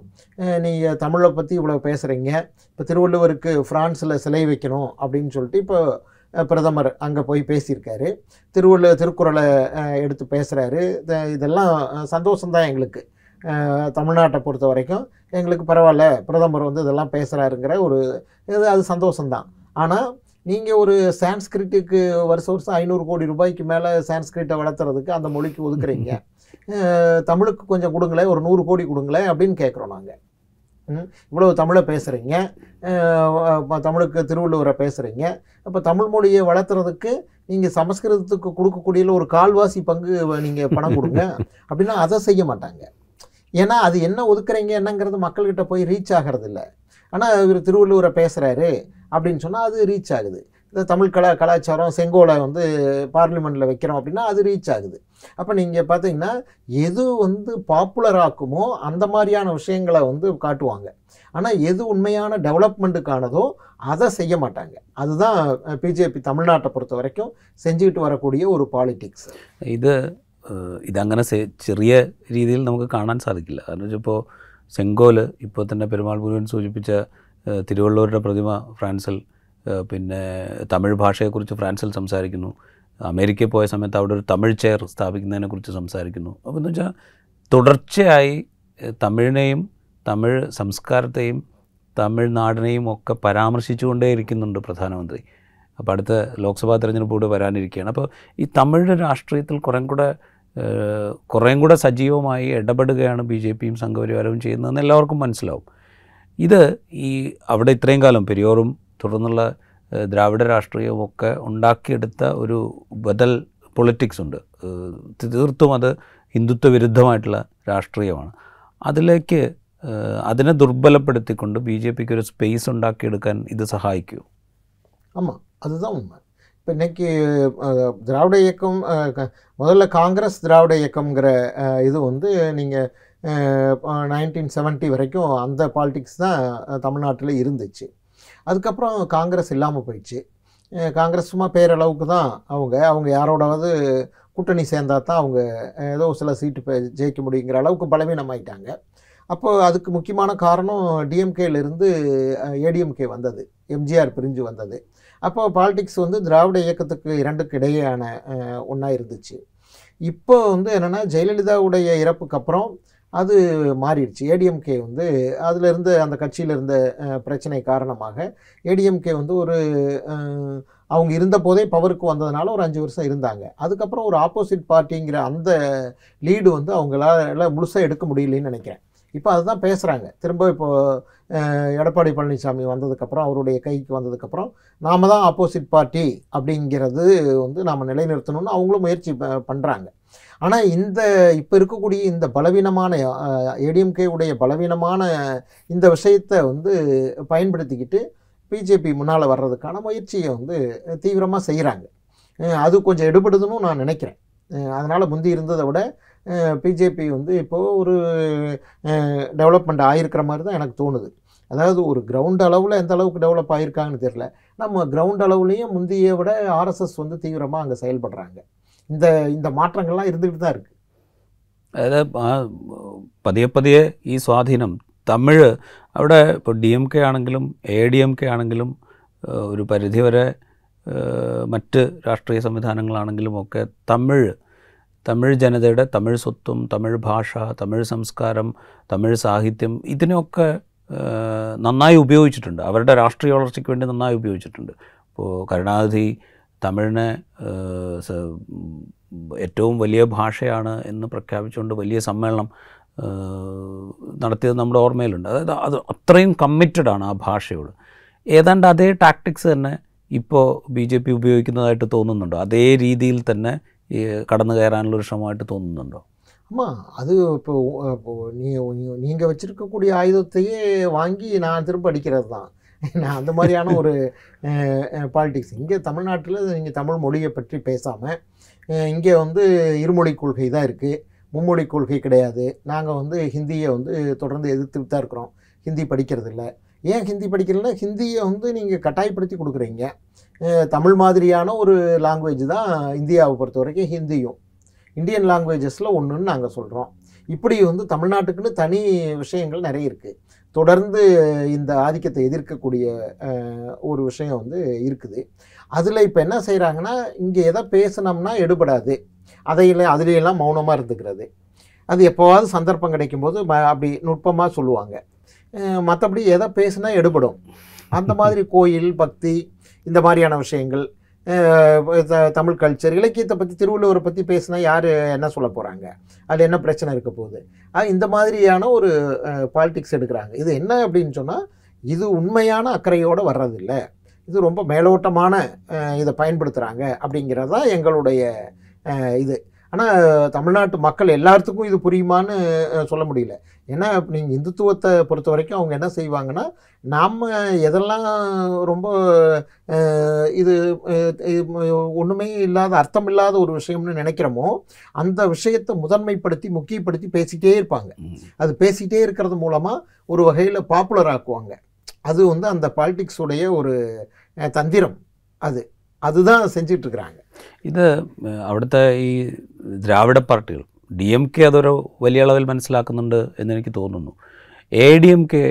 நீங்கள் தமிழை பற்றி இவ்வளோ பேசுகிறீங்க, இப்போ திருவள்ளுவருக்கு ஃப்ரான்ஸில் சிலை வைக்கணும் அப்படின்னு சொல்லிட்டு இப்போ பிரதமர் அங்கே போய் பேசியிருக்காரு, திருவள்ளு திருக்குறளை எடுத்து பேசுகிறாரு. இதெல்லாம் சந்தோஷம்தான் எங்களுக்கு. தமிழ்நாட்டை பொறுத்த வரைக்கும் எங்களுக்கு பரவாயில்ல, பிரதமர் வந்து இதெல்லாம் பேசுகிறாருங்கிற ஒரு இது, அது சந்தோஷம்தான். ஆனால் நீங்கள் ஒரு சான்ஸ்கிரிட்டுக்கு வருஷ வருஷம் ஐநூறு கோடி ரூபாய்க்கு மேலே சான்ஸ்கிரிட்டை வளர்த்துறதுக்கு அந்த மொழிக்கு ஒதுக்குறீங்க, தமிழுக்கு கொஞ்சம் கொடுங்களேன், ஒரு நூறு கோடி கொடுங்களேன் அப்படின்னு கேட்குறோம் நாங்கள். இவ்வளோ தமிழை பேசுகிறீங்க, தமிழுக்கு திருவள்ளுவரை பேசுகிறீங்க, அப்போ தமிழ் மொழியை வளர்த்துறதுக்கு நீங்கள் சமஸ்கிருதத்துக்கு கொடுக்கக்கூடிய ஒரு கால்வாசி பங்கு நீங்கள் பணம் கொடுங்க அப்படின்னா அதை செய்ய மாட்டாங்க. ஏன்னா அது என்ன ஒதுக்குறீங்க என்னங்கிறது மக்கள்கிட்ட போய் ரீச் ஆகிறது இல்லை. ஆனால் இவர் திருவள்ளுவரை பேசுகிறாரு அப்படின்னு சொன்னால் அது ரீச் ஆகுது. இந்த தமிழ் கலா கலாச்சாரம் செங்கோலை வந்து பார்லிமெண்ட்டில் வைக்கிறோம் அப்படின்னா அது ரீச் ஆகுது. அப்போ நீங்கள் பார்த்தீங்கன்னா எது வந்து பாப்புலர் ஆக்குமோ அந்த மாதிரியான விஷயங்களை வந்து காட்டுவாங்க. ஆனால் எது உண்மையான டெவலப்மெண்ட்டுக்கானதோ அதை செய்ய மாட்டாங்க. அதுதான் பிஜேபி தமிழ்நாட்டை பொறுத்த வரைக்கும் செஞ்சுக்கிட்டு வரக்கூடிய ஒரு பாலிடிக்ஸ். இது ഇതങ്ങനെ ചെറിയ രീതിയിൽ നമുക്ക് കാണാൻ സാധിക്കില്ല. കാരണം വെച്ചാൽ ഇപ്പോൾ സെങ്കോൽ, ഇപ്പോൾ തന്നെ പെരുമാൾ മുരുകൻ സൂചിപ്പിച്ച തിരുവള്ളുവരുടെ പ്രതിമ ഫ്രാൻസിൽ, പിന്നെ തമിഴ് ഭാഷയെക്കുറിച്ച് ഫ്രാൻസിൽ സംസാരിക്കുന്നു, അമേരിക്കയിൽ പോയ സമയത്ത് അവിടെ ഒരു തമിഴ് ചെയർ സ്ഥാപിക്കുന്നതിനെക്കുറിച്ച് സംസാരിക്കുന്നു. അപ്പോൾ എന്ന് വെച്ചാൽ തുടർച്ചയായി തമിഴിനെയും തമിഴ് സംസ്കാരത്തെയും തമിഴ്നാടിനെയും ഒക്കെ പരാമർശിച്ചുകൊണ്ടേയിരിക്കുന്നുണ്ട് പ്രധാനമന്ത്രി. അപ്പോൾ അടുത്ത ലോക്സഭാ തെരഞ്ഞെടുപ്പോട് വരാനിരിക്കുകയാണ്. അപ്പോൾ ഈ തമിഴ് രാഷ്ട്രീയത്തിൽ കുറേ കൂടെ കുറേം കൂടെ സജീവമായി ഇടപെടുകയാണ് ബി ജെ പിയും സംഘപരിവാരവും ചെയ്യുന്നതെന്ന് എല്ലാവർക്കും മനസ്സിലാവും. ഇത് ഈ അവിടെ ഇത്രയും കാലം പെരിയോറും തുടർന്നുള്ള ദ്രാവിഡ രാഷ്ട്രീയവും ഒക്കെ ഉണ്ടാക്കിയെടുത്ത ഒരു ബദൽ പൊളിറ്റിക്സ് ഉണ്ട്. തീർത്തും അത് ഹിന്ദുത്വ വിരുദ്ധമായിട്ടുള്ള രാഷ്ട്രീയമാണ്. അതിലേക്ക് അതിനെ ദുർബലപ്പെടുത്തിക്കൊണ്ട് ബി ജെ പിക്ക് ഒരു സ്പേസ് ഉണ്ടാക്കിയെടുക്കാൻ ഇത് സഹായിക്കുമോ? ஆமாம், அதுதான் உண்மை. இப்போ இன்றைக்கி திராவிட இயக்கம், முதல்ல காங்கிரஸ் திராவிட இயக்கம்ங்கிற இது வந்து நீங்கள் நைன்டீன் செவன்ட்டி வரைக்கும் அந்த பாலிடிக்ஸ் தான் தமிழ்நாட்டில் இருந்துச்சு. அதுக்கப்புறம் காங்கிரஸ் இல்லாமல் போயிடுச்சு. காங்கிரஸ் சும்மா பேரளவுக்கு தான், அவங்க அவங்க யாரோடாவது கூட்டணி சேர்ந்தால் தான் அவங்க ஏதோ சில சீட்டு ஜெயிக்க முடியுங்கிற அளவுக்கு பலவீனமாயிட்டாங்க. அப்போ அதுக்கு முக்கியமான காரணம் டிஎம்கேலேருந்து ஏடிஎம்கே வந்தது, எம்ஜிஆர் பிரிஞ்சு வந்தது. அப்போது பாலிடிக்ஸ் வந்து திராவிட இயக்கத்துக்கு இரண்டுக்கு இடையேயான ஒன்றா இருந்துச்சு. இப்போ வந்து என்னென்னா ஜெயலலிதாவுடைய இறப்புக்கு அப்புறம் அது மாறிடுச்சு. ஏடிஎம்கே வந்து அதிலிருந்து அந்த கட்சியில் இருந்த பிரச்சனை காரணமாக ஏடிஎம்கே வந்து ஒரு அவங்க இருந்த போதே பவருக்கு வந்ததுனால ஒரு அஞ்சு வருஷம் இருந்தாங்க. அதுக்கப்புறம் ஒரு ஆப்போசிட் பார்ட்டிங்கிற அந்த லீடு வந்து அவங்களால முழுசாக எடுக்க முடியலன்னு நினைக்கிறேன். இப்போ அதுதான் பேசுகிறாங்க. திரும்ப இப்போது எடப்பாடி பழனிசாமி வந்ததுக்கப்புறம், அவருடைய கைக்கு வந்ததுக்கப்புறம் நாம் தான் ஆப்போசிட் பார்ட்டி அப்படிங்கிறது வந்து நாம் நிலைநிறுத்தணும்னு அவங்களும் முயற்சி பண்ணுறாங்க. ஆனால் இந்த இப்போ இருக்கக்கூடிய இந்த பலவீனமான ஏடிஎம்கே உடைய பலவீனமான இந்த விஷயத்தை வந்து பயன்படுத்திக்கிட்டு பிஜேபி முன்னால் வர்றதுக்கான முயற்சியை வந்து தீவிரமாக செய்கிறாங்க. அது கொஞ்சம் எடுபடுதுன்னு நான் நினைக்கிறேன். அதனால் முந்தி இருந்ததை விட பிஜேபி வந்து இப்போது ஒரு டெவலப்மெண்ட் ஆகிருக்கிற மாதிரி தான் எனக்கு தோணுது. அதாவது ஒரு கிரவுண்ட் அளவில் எந்த அளவுக்கு டெவலப் ஆகியிருக்காங்கன்னு தெரியல. நம்ம கிரவுண்ட் அளவுலேயும் முந்தியை விட ஆர்எஸ்எஸ் வந்து தீவிரமாக அங்கே செயல்படுறாங்க. இந்த இந்த மாற்றங்கள்லாம் இருந்துக்கிட்டு தான் இருக்குது. അതായത് പതിയെ പതിയെ ഈ സ്വാധീനം തമിഴ് അവിടെ ഇപ്പോൾ ഡി എം കെ ആണെങ്കിലും എ ഡി എം കെ ആണെങ്കിലും ഒരു പരിധിവരെ മറ്റ് രാഷ്ട്രീയ സംവിധാനങ്ങളാണെങ്കിലും ഒക്കെ തമിഴ് തമിഴ് ജനതയുടെ തമിഴ് സ്വത്വം, തമിഴ് ഭാഷ, തമിഴ് സംസ്കാരം, തമിഴ് സാഹിത്യം ഇതിനെയൊക്കെ നന്നായി ഉപയോഗിച്ചിട്ടുണ്ട്. അവരുടെ രാഷ്ട്രീയ വളർച്ചയ്ക്ക് വേണ്ടി നന്നായി ഉപയോഗിച്ചിട്ടുണ്ട്. ഇപ്പോൾ കരുണാതിഥി തമിഴിനെ ഏറ്റവും വലിയ ഭാഷയാണ് എന്ന് പ്രഖ്യാപിച്ചുകൊണ്ട് വലിയ സമ്മേളനം നടത്തിയത് നമ്മുടെ ഓർമ്മയിലുണ്ട്. അതായത് അത് അത്രയും കമ്മിറ്റഡാണ് ആ ഭാഷയോട്. ഏതാണ്ട് അതേ ടാക്ടിക്സ് തന്നെ ഇപ്പോൾ ബി ജെ പി ഉപയോഗിക്കുന്നതായിട്ട് തോന്നുന്നുണ്ടോ? അതേ രീതിയിൽ തന്നെ ഈ കടന്നു കയറാനുള്ളൊരു ശ്രമമായിട്ട് തോന്നുന്നുണ്ടോ? ஆமா, அது இப்போ இப்போ நீங்கள் வச்சுருக்கக்கூடிய ஆயுதத்தையே வாங்கி நான் திரும்ப அடிக்கிறது தான். நான் அந்த மாதிரியான ஒரு பாலிடிக்ஸ் இங்கே தமிழ்நாட்டில். நீங்கள் தமிழ் மொழியை பற்றி பேசாமல் இங்கே வந்து இருமொழி கொள்கை தான் இருக்குது, மும்மொழி கொள்கை கிடையாது. நாங்கள் வந்து ஹிந்தியை வந்து தொடர்ந்து எதிர்த்துட்டு தான் இருக்கிறோம். ஹிந்தி படிக்கிறதில்ல. ஏன் ஹிந்தி படிக்கிறதில்ல? ஹிந்தியை வந்து நீங்கள் கட்டாயப்படுத்தி கொடுக்குறீங்க. தமிழ் மாதிரியான ஒரு லாங்குவேஜ் தான் இந்தியாவை பொறுத்த வரைக்கும் ஹிந்தியும். இந்தியன் லாங்குவேஜஸில் ஒன்றுன்னு நாங்கள் சொல்கிறோம். இப்படி வந்து தமிழ்நாட்டுக்குன்னு தனி விஷயங்கள் நிறைய இருக்குது. தொடர்ந்து இந்த ஆதிக்கத்தை எதிர்க்கக்கூடிய ஒரு விஷயம் வந்து இருக்குது. அதில் இப்போ என்ன செய்கிறாங்கன்னா, இங்கே எதை பேசினோம்னா எடுபடாது, அதையில அதிலையெல்லாம் மௌனமாக இருந்துக்கிறது. அது எப்போவாவது சந்தர்ப்பம் கிடைக்கும்போது அப்படி நுட்பமாக சொல்லுவாங்க. மற்றபடி எதை பேசுனா எடுபடும். அந்த மாதிரி கோயில், பக்தி, இந்த மாதிரியான விஷயங்கள், தமிழ் கல்ச்சர், இலக்கியத்தை பற்றி, திருவள்ளுவரை பற்றி பேசினா யார் என்ன சொல்ல போகிறாங்க, அதில் என்ன பிரச்சனை இருக்க போகுது, இந்த மாதிரியான ஒரு பாலிடிக்ஸ் எடுக்கிறாங்க. இது என்ன அப்படின்னு சொன்னால், இது உண்மையான அக்கறையோடு வர்றதில்லை. இது ரொம்ப மேலோட்டமான இதை பயன்படுத்துகிறாங்க அப்படிங்கிறது தான் எங்களுடைய இது. ஆனால் தமிழ்நாட்டு மக்கள் எல்லாத்துக்கும் இது புரியுமான்னு சொல்ல முடியல. ஏன்னா நீங்கள் இந்துத்துவத்தை பொறுத்த வரைக்கும் அவங்க என்ன செய்வாங்கன்னா, நாம் எதெல்லாம் ரொம்ப இது ஒன்றுமே இல்லாத அர்த்தம் இல்லாத ஒரு விஷயம்னு நினைக்கிறோமோ அந்த விஷயத்தை முதன்மைப்படுத்தி முக்கியப்படுத்தி பேசிக்கிட்டே இருப்பாங்க. அது பேசிக்கிட்டே இருக்கிறது மூலமாக ஒரு வகையில் பாப்புலர் ஆக்குவாங்க. அது வந்து அந்த பாலிடிக்ஸுடைய ஒரு தந்திரம். அது அதுதான் செஞ்சிட்ருக்கிறாங்க. ഇത് അവിടുത്തെ ഈ ദ്രാവിഡ പാർട്ടികൾ ഡി എം കെ അതൊരു വലിയ അളവിൽ മനസ്സിലാക്കുന്നുണ്ട് എന്നെനിക്ക് തോന്നുന്നു. എ ഡി എം കെ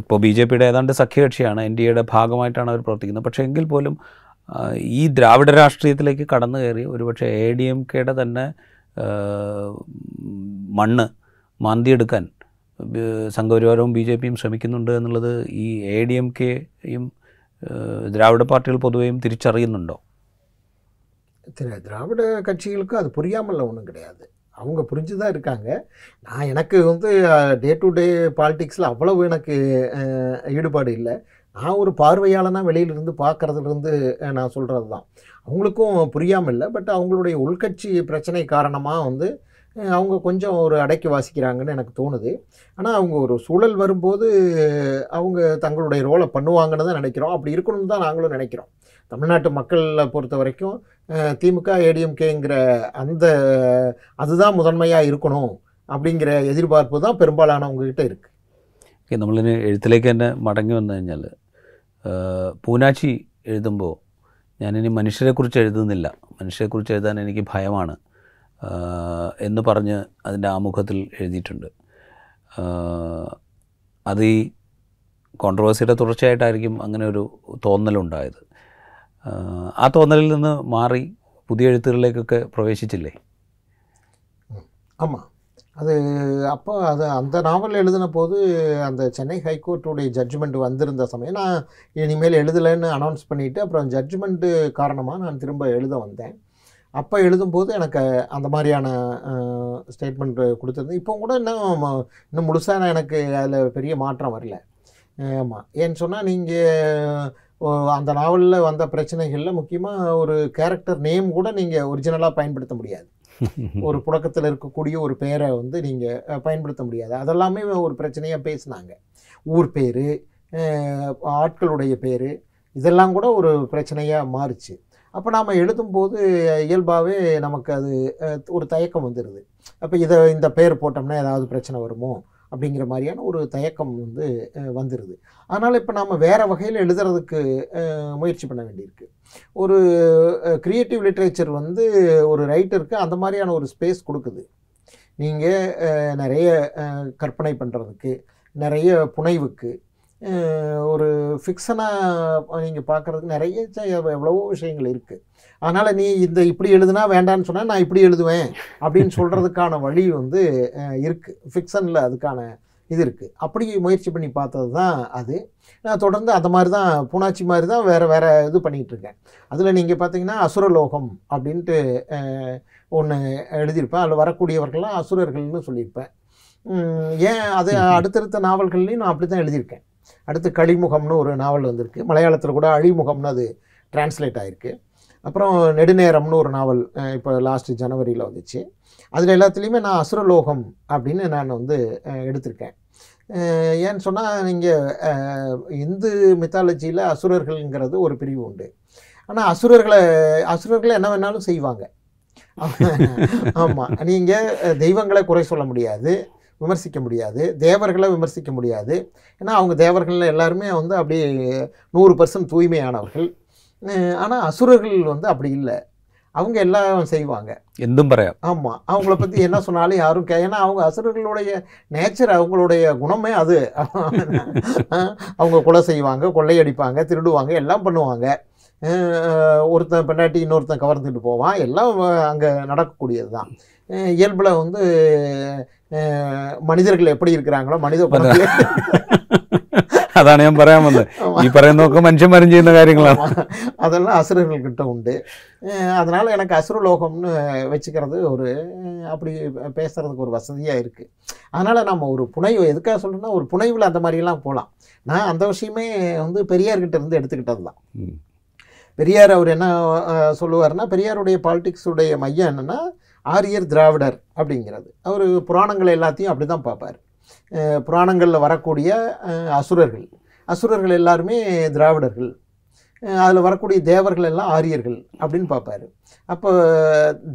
ഇപ്പോൾ ബി ജെ പിയുടെ ഏതാണ്ട് സഖ്യകക്ഷിയാണ്, എൻ ഡി എയുടെ ഭാഗമായിട്ടാണ് അവർ പ്രവർത്തിക്കുന്നത്. പക്ഷേ എങ്കിൽ പോലും ഈ ദ്രാവിഡ രാഷ്ട്രീയത്തിലേക്ക് കടന്നു കയറി ഒരുപക്ഷെ എ ഡി എം കെയുടെ തന്നെ മണ്ണ് മാന്തിയെടുക്കാൻ സംഘപരിവാരവും ബി ജെ പിയും ശ്രമിക്കുന്നുണ്ട് എന്നുള്ളത് ഈ എ ഡി എം കെയും ദ്രാവിഡ പാർട്ടികൾ പൊതുവെയും തിരിച്ചറിയുന്നുണ്ടോ? திராவிட கட்சிகளுக்கு அது புரியாமல் ஒன்றும் கிடையாது. அவங்க புரிஞ்சு தான் இருக்காங்க. நான் எனக்கு வந்து டே டு டே பாலிடிக்ஸில் அவ்வளவு எனக்கு ஈடுபாடு இல்லை. நான் ஒரு பார்வையாளனாக வெளியிலிருந்து பார்க்குறதுலேருந்து நான் சொல்கிறது தான். அவங்களுக்கும் புரியாமல் இல்லை. பட் அவங்களுடைய உள்கட்சி பிரச்சனை காரணமாக வந்து அவங்க கொஞ்சம் ஒரு அடக்கி வாசிக்கிறாங்கன்னு எனக்கு தோணுது. ஆனால் அவங்க ஒரு சூழல் வரும்போது அவங்க தங்களுடைய ரோலை பண்ணுவாங்கன்னு தான் நினைக்கிறோம். அப்படி இருக்கணும்னு தான் நாங்களும் நினைக்கிறோம். தமிழ்நாட்டு மக்களை பொறுத்த வரைக்கும் திமுக ஏடிஎம்கேங்கிற அந்த அதுதான் முதன்மையாக இருக்கணும் அப்படிங்கிற எதிர்பார்ப்பு தான் பெரும்பாலானவங்ககிட்ட இருக்குது. ഓക്കെ, നമ്മളിന് എഴുത്തിലേക്ക് തന്നെ മടങ്ങി വന്നു കഴിഞ്ഞാൽ, പൂനാച്ചി എഴുതുമ്പോൾ ഞാനിനി മനുഷ്യരെക്കുറിച്ച് എഴുതുന്നില്ല, മനുഷ്യരെക്കുറിച്ച് എഴുതാൻ എനിക്ക് ഭയമാണ് എന്ന് പറഞ്ഞ് അതിൻ്റെ ആമുഖത്തിൽ എഴുതിയിട്ടുണ്ട്. അത് ഈ കോൺട്രവേഴ്സിയുടെ തുടർച്ചയായിട്ടായിരിക്കും അങ്ങനെ ഒരു തോന്നലുണ്ടായത്. ആ തോന്നലിൽ നിന്ന് മാറി പുതിയ എഴുത്തുകളിലേക്കൊക്കെ പ്രവേശിച്ചില്ലേ? ஆமாம், அது அப்போ அது அந்த நாவல் எழுதின போது அந்த சென்னை ஹைகோர்ட்டுடைய ஜட்ஜ்மெண்ட் வந்திருந்த சமயம் நான் இனிமேல் எழுதலைன்னு அனௌன்ஸ் பண்ணிவிட்டு அப்புறம் ஜட்ஜ்மெண்ட்டு காரணமாக நான் திரும்ப எழுத வந்தேன். அப்போ எழுதும்போது எனக்கு அந்த மாதிரியான ஸ்டேட்மெண்ட்டு கொடுத்துருந்தேன். இப்போ கூட இன்னும் இன்னும் முழுசாக நான் எனக்கு அதில் பெரிய மாற்றம் வரல. ஆமாம், ஏன்னு சொன்னால் நீங்கள் அந்த நாவலில் வந்த பிரச்சனைகளில் முக்கியமாக ஒரு கேரக்டர் நேம் கூட நீங்கள் ஒரிஜினலாக பயன்படுத்த முடியாது. ஒரு புழக்கத்தில் இருக்கக்கூடிய ஒரு பேரை வந்து நீங்கள் பயன்படுத்த முடியாது. அதெல்லாமே ஒரு பிரச்சனையாக பேசினாங்க. ஊர் பேர், ஆட்களுடைய பேர், இதெல்லாம் கூட ஒரு பிரச்சனையாக மாறிச்சு. அப்போ நாம் எழுதும்போது இயல்பாகவே நமக்கு அது ஒரு தயக்கம் வந்துடுது. அப்போ இதை இந்த பேர் போட்டோம்னா ஏதாவது பிரச்சனை வருமோ அப்படிங்கிற மாதிரியான ஒரு தயக்கம் வந்து வந்துடுது. அதனால் இப்போ நாம் வேறு வகையில் எழுதுறதுக்கு முயற்சி பண்ண வேண்டியிருக்கு. ஒரு க்ரியேட்டிவ் லிட்ரேச்சர் வந்து ஒரு ரைட்டருக்கு அந்த மாதிரியான ஒரு ஸ்பேஸ் கொடுக்குது. நீங்கள் நிறைய கற்பனை பண்ணுறதுக்கு, நிறைய புனைவுக்கு, ஒரு ஃபிக்ஷனாக நீங்கள் பார்க்குறதுக்கு நிறைய எவ்வளவோ விஷயங்கள் இருக்குது. அதனால் நீ இந்த இப்படி எழுதுனா வேண்டான்னு சொன்னால் நான் இப்படி எழுதுவேன் அப்படின்னு சொல்கிறதுக்கான வழி வந்து இருக்குது. ஃபிக்ஷனில் அதுக்கான இது இருக்குது. அப்படி முயற்சி பண்ணி பார்த்தது தான் அது. நான் தொடர்ந்து அந்த மாதிரி தான் பூனாச்சி மாதிரி தான் வேறு வேறு இது பண்ணிகிட்ருக்கேன். அதில் நீங்கள் பார்த்தீங்கன்னா அசுர லோகம் அப்படின்ட்டு ஒன்று எழுதியிருப்பேன். அதில் வரக்கூடியவர்கள்லாம் அசுரர்கள்னு சொல்லியிருப்பேன். ஏன் அது அடுத்தடுத்த நாவல்கள்லேயும் நான் அப்படி தான் எழுதியிருக்கேன். அடுத்து கழிமுகம்னு ஒரு நாவல் வந்திருக்கு. மலையாளத்தில் கூட அழிமுகம்னு அது டிரான்ஸ்லேட் ஆகிருக்கு. அப்புறம் நெடுநேரம்னு ஒரு நாவல் இப்போ லாஸ்ட்டு ஜனவரியில் வந்துச்சு. அதில் எல்லாத்துலேயுமே நான் அசுரலோகம் அப்படின்னு நான் வந்து எடுத்திருக்கேன். ஏன்னு சொன்னால் நீங்கள் இந்து மித்தாலஜியில் அசுரர்கள்ங்கிறது ஒரு பிரிவு உண்டு. ஆனால் அசுரர்களை அசுரர்களை என்ன வேணாலும் செய்வாங்க. ஆமாம், நீங்கள் தெய்வங்களை குறை சொல்ல முடியாது, விமர்சிக்க முடியாது, தேவர்களை விமர்சிக்க முடியாது. ஏன்னா அவங்க தேவர்கள் எல்லாருமே வந்து அப்படியே நூறு பர்சன்ட் தூய்மையானவர்கள். ஆனால் அசுரர்கள் வந்து அப்படி இல்லை, அவங்க எல்லாம் செய்வாங்க, எதுவும் பறையா. ஆமாம், அவங்கள பற்றி என்ன சொன்னாலும் யாரும் கே ஏன்னா அவங்க அசுரர்களுடைய நேச்சர், அவங்களுடைய குணமே அது. அவங்க கொலை செய்வாங்க, கொள்ளையடிப்பாங்க, திருடுவாங்க, எல்லாம் பண்ணுவாங்க. ஒருத்தன் பெண்டாட்டி இன்னொருத்தன் கவர்ந்துட்டு போவான். எல்லாம் அங்கே நடக்கக்கூடியது தான். இயல்பில் வந்து മനുഷ്യர்கள் எப்படி இருக்கிறாங்களோ மனித குணங்களே അതാണ് ഞാൻ പറയാൻ വന്നത്. ഈ പറയുന്നതൊക്കെ മനുഷ്യന്മാരും ചെയ്യുന്ന കാര്യങ്ങളാണ്. അതെല്ലാം അസുരങ്ങൾക്കിട്ടും ഉണ്ട്. അതിനാൽ എനിക്ക് അസുരലോകംന്ന് വെച്ചിക്കുന്നത് ഒരു அப்படி பேசுறதுக்கு ஒரு வசதியாக இருக்குது. அதனால் நம்ம ஒரு புனைவு எதுக்காக சொல்லணும்னா ஒரு புனைவில் அந்த மாதிரிலாம் போகலாம். நான் அந்த விஷயமே வந்து பெரியார்கிட்ட இருந்து எடுத்துக்கிட்டது தான். பெரியார் அவர் என்ன சொல்லுவார்னா, பெரியாருடைய பாலிடிக்ஸுடைய மையம் என்னென்னா ஆரியர் திராவிடர் அப்படிங்கிறது. அவர் புராணங்கள் எல்லாத்தையும் அப்படி தான் பார்ப்பார். புராணங்களில் வரக்கூடிய அசுரர்கள் அசுரர்கள் எல்லாருமே திராவிடர்கள், அதில் வரக்கூடிய தேவர்கள் எல்லாம் ஆரியர்கள் அப்படின்னு பார்ப்பார். அப்போ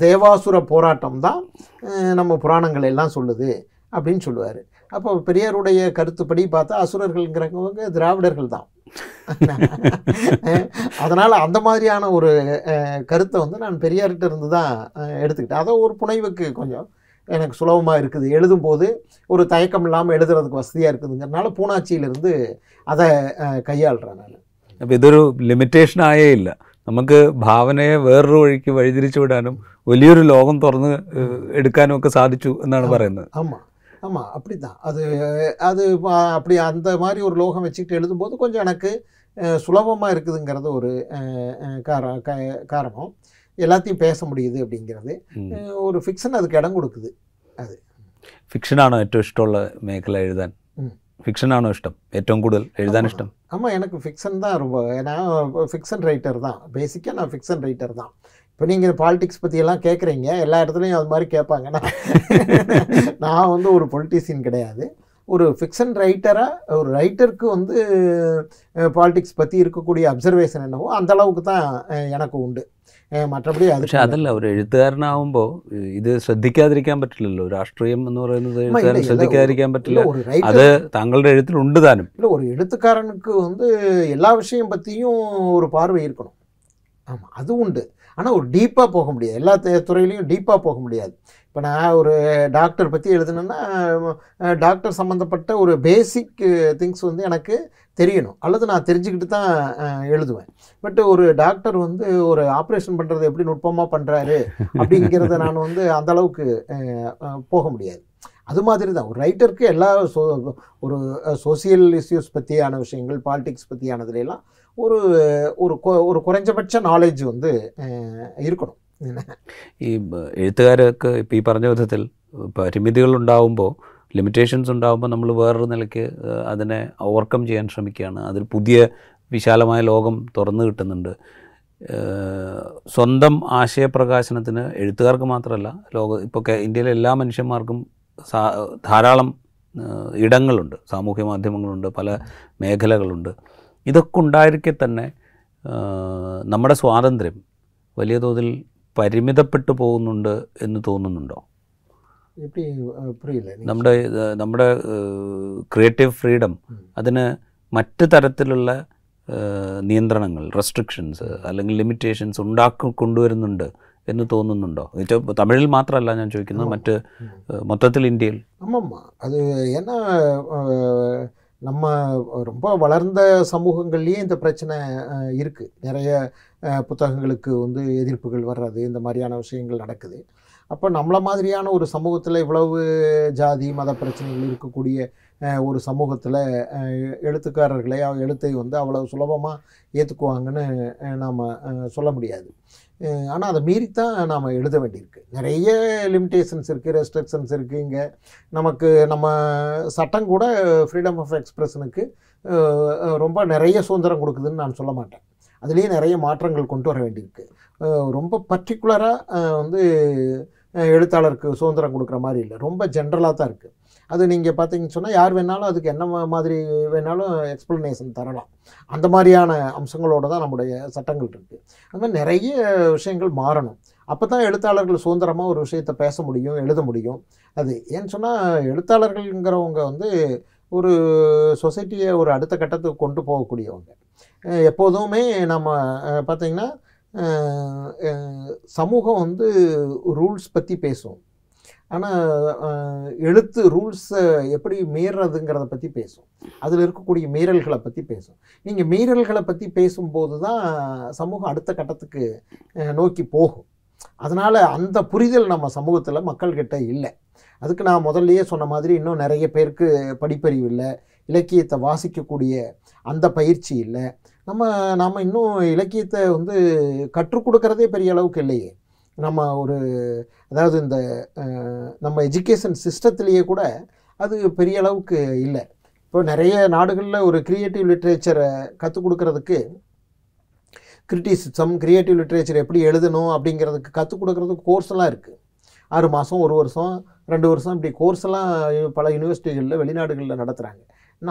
தேவாசுர போராட்டம் தான் நம்ம புராணங்கள் எல்லாம் சொல்லுது அப்படின்னு சொல்லுவார். அப்போ பெரியாருடைய கருத்துப்படி பார்த்தா அசுரர்கள்ங்கிறவங்க திராவிடர்கள் தான். அதனால் அந்த மாதிரியான ஒரு கருத்தை வந்து நான் பெரியார்கிட்ட இருந்து தான் எடுத்துக்கிட்டேன். அதை ஒரு புனைவுக்கு கொஞ்சம் எனக்கு சுலபமாக இருக்குது, எழுதும்போது ஒரு தயக்கம் இல்லாமல் எழுதுறதுக்கு வசதியாக இருக்குதுங்கிறனால பூனாச்சியிலிருந்து அதை கையாளுறேன் நான். അപ്പോൾ ഇതൊരു ലിമിറ്റേഷൻ ആയേ ഇല്ല. നമുക്ക് ഭാവനയെ വേറൊരു വഴിക്ക് വഴിതിരിച്ചു വിടാനും വലിയൊരു ലോകം തുറന്ന് എടുക്കാനും ഒക്കെ സാധിച്ചു എന്നാണ് പറയുന്നത്. ஆமாம் ஆமாம் அப்படி தான். அது அது அப்படி அந்த மாதிரி ஒரு லோகம் வச்சுக்கிட்டு எழுதும்போது கொஞ்சம் எனக்கு சுலபமாக இருக்குதுங்கிறது ஒரு காரணம். எல்லாத்தையும் பேச முடியுது அப்படிங்கிறது ஒரு ஃபிக்ஷன், அதுக்கு இடம் கொடுக்குது. அது ஃபிக்ஷனானோ ഏറ്റവും ഇഷ്ടമുള്ള മേഖല എഴുതാൻ? ஃபிக்ஷனானோ ഇഷ്ടം ഏറ്റവും കൂടുതൽ എഴുതാൻ ഇഷ്ടം? ஆமாம், எனக்கு ஃபிக்ஷன் தான் ரொம்ப. நான் ஃபிக்ஷன் ரைட்டர் தான், பேசிக்காக நான் ஃபிக்ஷன் ரைட்டர் தான். இப்போ நீங்கள் பாலிடிக்ஸ் பற்றியெல்லாம் கேட்குறீங்க, எல்லா இடத்துலையும் அது மாதிரி கேட்பாங்க. நான் நான் வந்து ஒரு பொலிட்டீஷியன் கிடையாது, ஒரு ஃபிக்ஷன் ரைட்டராக. ஒரு ரைட்டருக்கு வந்து பாலிடிக்ஸ் பற்றி இருக்கக்கூடிய அப்சர்வேஷன் என்னவோ அந்தளவுக்கு தான் எனக்கு உண்டு. മറ്റേ പക്ഷേ അതല്ല, ഒരു എഴുത്തുകാരനാവുമ്പോൾ ഇത് ശ്രദ്ധിക്കാതിരിക്കാൻ പറ്റില്ലല്ലോ. രാഷ്ട്രീയം എന്ന് പറയുന്നത് എഴുത്തുകാരൻ ശ്രദ്ധിക്കാതിരിക്കാൻ പറ്റില്ല. അത് താങ്കളുടെ എഴുത്തിലുണ്ട് താനും. ഇല്ല, ഒരു എഴുത്തുകാരനുക്ക് വന്ന് എല്ലാ വിഷയം പറ്റിയും ഒരു പാർവ ഇരിക്കണം. ആമാ, അതുകൊണ്ട് ஆனால் ஒரு டீப்பாக போக முடியாது, எல்லா துறையிலையும் டீப்பாக போக முடியாது. இப்போ நான் ஒரு டாக்டர் பற்றி எழுதுனேன்னா டாக்டர் சம்மந்தப்பட்ட ஒரு பேசிக் திங்ஸ் வந்து எனக்கு தெரியணும், அல்லது நான் தெரிஞ்சுக்கிட்டு தான் எழுதுவேன். பட் ஒரு டாக்டர் வந்து ஒரு ஆப்ரேஷன் பண்ணுறது எப்படி நுட்பமாக பண்ணுறாரு அப்படிங்கிறத நான் வந்து அந்தளவுக்கு போக முடியாது. அது மாதிரி தான் ஒரு ரைட்டருக்கு எல்லா சோ ஒரு சோசியல் இஷ்யூஸ் பற்றியான விஷயங்கள், பாலிடிக்ஸ் பற்றியானதுலாம் ஒரு ஒரு ஒரு குறைஞ்சபட்ச நாலேஜ் வந்து இருக்கணும். ഈ എഴുത്തുകാരൊക്കെ ഇപ്പോൾ ഈ പറഞ്ഞ വിധത്തിൽ പരിമിതികളുണ്ടാവുമ്പോൾ, ലിമിറ്റേഷൻസ് ഉണ്ടാകുമ്പോൾ നമ്മൾ വേറൊരു നിലയ്ക്ക് അതിനെ ഓവർകം ചെയ്യാൻ ശ്രമിക്കുകയാണ്. അതിൽ പുതിയ വിശാലമായ ലോകം തുറന്നു കിട്ടുന്നുണ്ട്. സ്വന്തം ആശയപ്രകാശനത്തിന് എഴുത്തുകാർക്ക് മാത്രമല്ല, ലോക ഇപ്പോൾ ഇന്ത്യയിലെ എല്ലാ മനുഷ്യന്മാർക്കും ധാരാളം ഇടങ്ങളുണ്ട്, സാമൂഹ്യ മാധ്യമങ്ങളുണ്ട്, പല മേഖലകളുണ്ട്. ഇതൊക്കെ ഉണ്ടായിരിക്കെ തന്നെ നമ്മുടെ സ്വാതന്ത്ര്യം വലിയ തോതിൽ പരിമിതപ്പെട്ടു പോകുന്നുണ്ട് എന്ന് തോന്നുന്നുണ്ടോ? നമ്മുടെ നമ്മുടെ ക്രിയേറ്റീവ് ഫ്രീഡം അതിന് മറ്റ് തരത്തിലുള്ള നിയന്ത്രണങ്ങൾ, റെസ്ട്രിക്ഷൻസ് അല്ലെങ്കിൽ ലിമിറ്റേഷൻസ് ഉണ്ടാക്കി കൊണ്ടുവരുന്നുണ്ട് എന്ന് തോന്നുന്നുണ്ടോ? തമിഴിൽ മാത്രമല്ല ഞാൻ ചോദിക്കുന്നത്, മറ്റ് മൊത്തത്തിൽ ഇന്ത്യയിൽ. അമ്മമ്മ അത് എന്നാ நம்ம ரொம்ப வளர்ந்த சமூகங்கள்லேயே இந்த பிரச்சனை இருக்குது. நிறைய புத்தகங்களுக்கு வந்து எதிர்ப்புகள் வர்றது, இந்த மாதிரியான விஷயங்கள் நடக்குது. அப்போ நம்மளை மாதிரியான ஒரு சமூகத்தில் இவ்வளவு ஜாதி மத பிரச்சனைகள் இருக்கக்கூடிய ஒரு சமூகத்தில் எழுத்துக்காரர்களே எழுத்தை வந்து அவ்வளவு சுலபமாக ஏற்றுக்குவாங்கன்னு நாம் சொல்ல முடியாது. ஆனால் அதை மீறித்தான் நாம் எழுத வேண்டியிருக்கு. நிறைய லிமிட்டேஷன்ஸ் இருக்குது, ரெஸ்ட்ரிக்ஷன்ஸ் இருக்குது. இங்கே நமக்கு நம்ம சட்டம் கூட ஃப்ரீடம் ஆஃப் எக்ஸ்பிரஷனுக்கு ரொம்ப நிறைய சுதந்திரம் கொடுக்குதுன்னு நான் சொல்ல மாட்டேன். அதுலேயே நிறைய மாற்றங்கள் கொண்டு வர வேண்டியிருக்கு. ரொம்ப பர்டிகுலராக வந்து எழுத்தாளருக்கு சுதந்திரம் கொடுக்குற மாதிரி இல்லை, ரொம்ப ஜென்ரலாக தான் இருக்குது. அது நீங்கள் பார்த்தீங்கன்னு சொன்னால் யார் வேணாலும் அதுக்கு என்ன மாதிரி வேணாலும் எக்ஸ்ப்ளனேஷன் தரலாம். அந்த மாதிரியான அம்சங்களோடு தான் நம்முடைய சட்டங்கள் இருக்குது. அது மாதிரி நிறைய விஷயங்கள் மாறணும். அப்போ தான் எழுத்தாளர்கள் சுதந்திரமாக ஒரு விஷயத்தை பேச முடியும், எழுத முடியும். அது ஏன்னு சொன்னால் எழுத்தாளர்கள்ங்கிறவங்க வந்து ஒரு சொசைட்டியை ஒரு அடுத்த கட்டத்துக்கு கொண்டு போகக்கூடியவங்க. எப்போதுமே நம்ம பார்த்திங்கன்னா சமூகம் வந்து ரூல்ஸ் பற்றி பேசும், ஆனால் எழுத்து ரூல்ஸை எப்படி மீறதுங்கிறத பற்றி பேசும், அதில் இருக்கக்கூடிய மீறல்களை பற்றி பேசும். நீங்கள் மீறல்களை பற்றி பேசும்போது தான் சமூகம் அடுத்த கட்டத்துக்கு நோக்கி போகும். அதனால் அந்த புரிதல் நம்ம சமூகத்தில் மக்கள்கிட்ட இல்லை. அதுக்கு நான் முதல்லையே சொன்ன மாதிரி இன்னும் நிறைய பேருக்கு படிப்பறிவு இல்லை, இலக்கியத்தை வாசிக்கக்கூடிய அந்த பயிற்சி இல்லை. நம்ம நாம் இன்னும் இலக்கியத்தை வந்து கற்றுக் கொடுக்கறதே பெரிய அளவுக்கு இல்லையே. நம்ம ஒரு அதாவது இந்த நம்ம எஜுகேஷன் சிஸ்டத்துலேயே கூட அது பெரிய அளவுக்கு இல்லை. இப்போ நிறைய நாடுகளில் ஒரு க்ரியேட்டிவ் லிட்ரேச்சரை கற்றுக் கொடுக்கறதுக்கு, கிரிட்டிசிசம், க்ரியேட்டிவ் லிட்ரேச்சர் எப்படி எழுதணும் அப்படிங்கிறதுக்கு கற்றுக் கொடுக்கறதுக்கு கோர்ஸ்லாம் இருக்குது. ஆறு மாதம், ஒரு வருஷம், ரெண்டு வருஷம் இப்படி கோர்ஸ்லாம் பல யூனிவர்சிட்டிகளில் வெளிநாடுகளில் நடத்துகிறாங்க.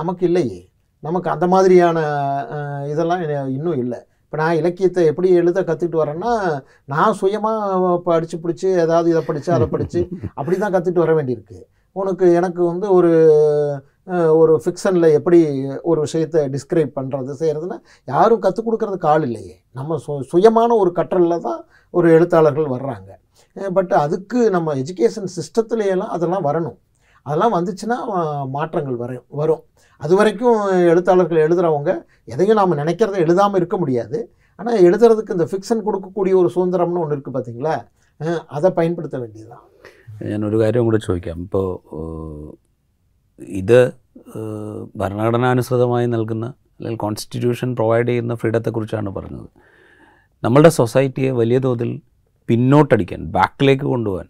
நமக்கு இல்லையே, நமக்கு அந்த மாதிரியான இதெல்லாம் இன்னும் இல்லை. இப்போ நான் இலக்கியத்தை எப்படி எழுத கற்றுக்கிட்டு வரேன்னா நான் சுயமாக படித்து பிடிச்சி ஏதாவது இதை படித்து அதை படித்து அப்படி தான் கற்றுக்கிட்டு வர வேண்டியிருக்கு. உனக்கு எனக்கு வந்து ஒரு ஒரு ஃபிக்ஷனில் எப்படி ஒரு விஷயத்தை டிஸ்கிரைப் பண்ணுறது செய்கிறதுனா யாரும் கற்றுக் கொடுக்கறதுக்கு ஆள் இல்லையே. நம்ம சு சுயமான ஒரு கற்றலில் தான் ஒரு எழுத்தாளர்கள் வர்றாங்க. பட் அதுக்கு நம்ம எஜுகேஷன் சிஸ்டத்துலேயெல்லாம் அதெல்லாம் வரணும். அதெல்லாம் வந்துச்சுன்னா மாற்றங்கள் வரும் வரும் அது வரைக்கும் எழுத்தாளர்கள் எழுதுகிறவங்க எதையும் நாம் நினைக்கிறத எழுதாமல் இருக்க முடியாது. ஆனால் எழுதுறதுக்கு இந்த ஃபிக்ஷன் கொடுக்கக்கூடிய ஒரு சுதந்திரம்னு ஒன்று இருக்குது பார்த்தீங்களா, அதை பயன்படுத்த வேண்டியதுதான். ഞാനൊരു കാര്യം കൂടെ ചോദിക്കാം. ഇപ്പോൾ ഇത് ഭരണഘടനാനുസൃതമായി നൽകുന്ന അല്ലെങ്കിൽ കോൺസ്റ്റിറ്റ്യൂഷൻ പ്രൊവൈഡ് ചെയ്യുന്ന ഫ്രീഡത്തെക്കുറിച്ചാണ് പറഞ്ഞത്. നമ്മളുടെ സൊസൈറ്റിയെ വലിയ തോതിൽ പിന്നോട്ടടിക്കാൻ, ബാക്കിലേക്ക് കൊണ്ടുപോകാൻ,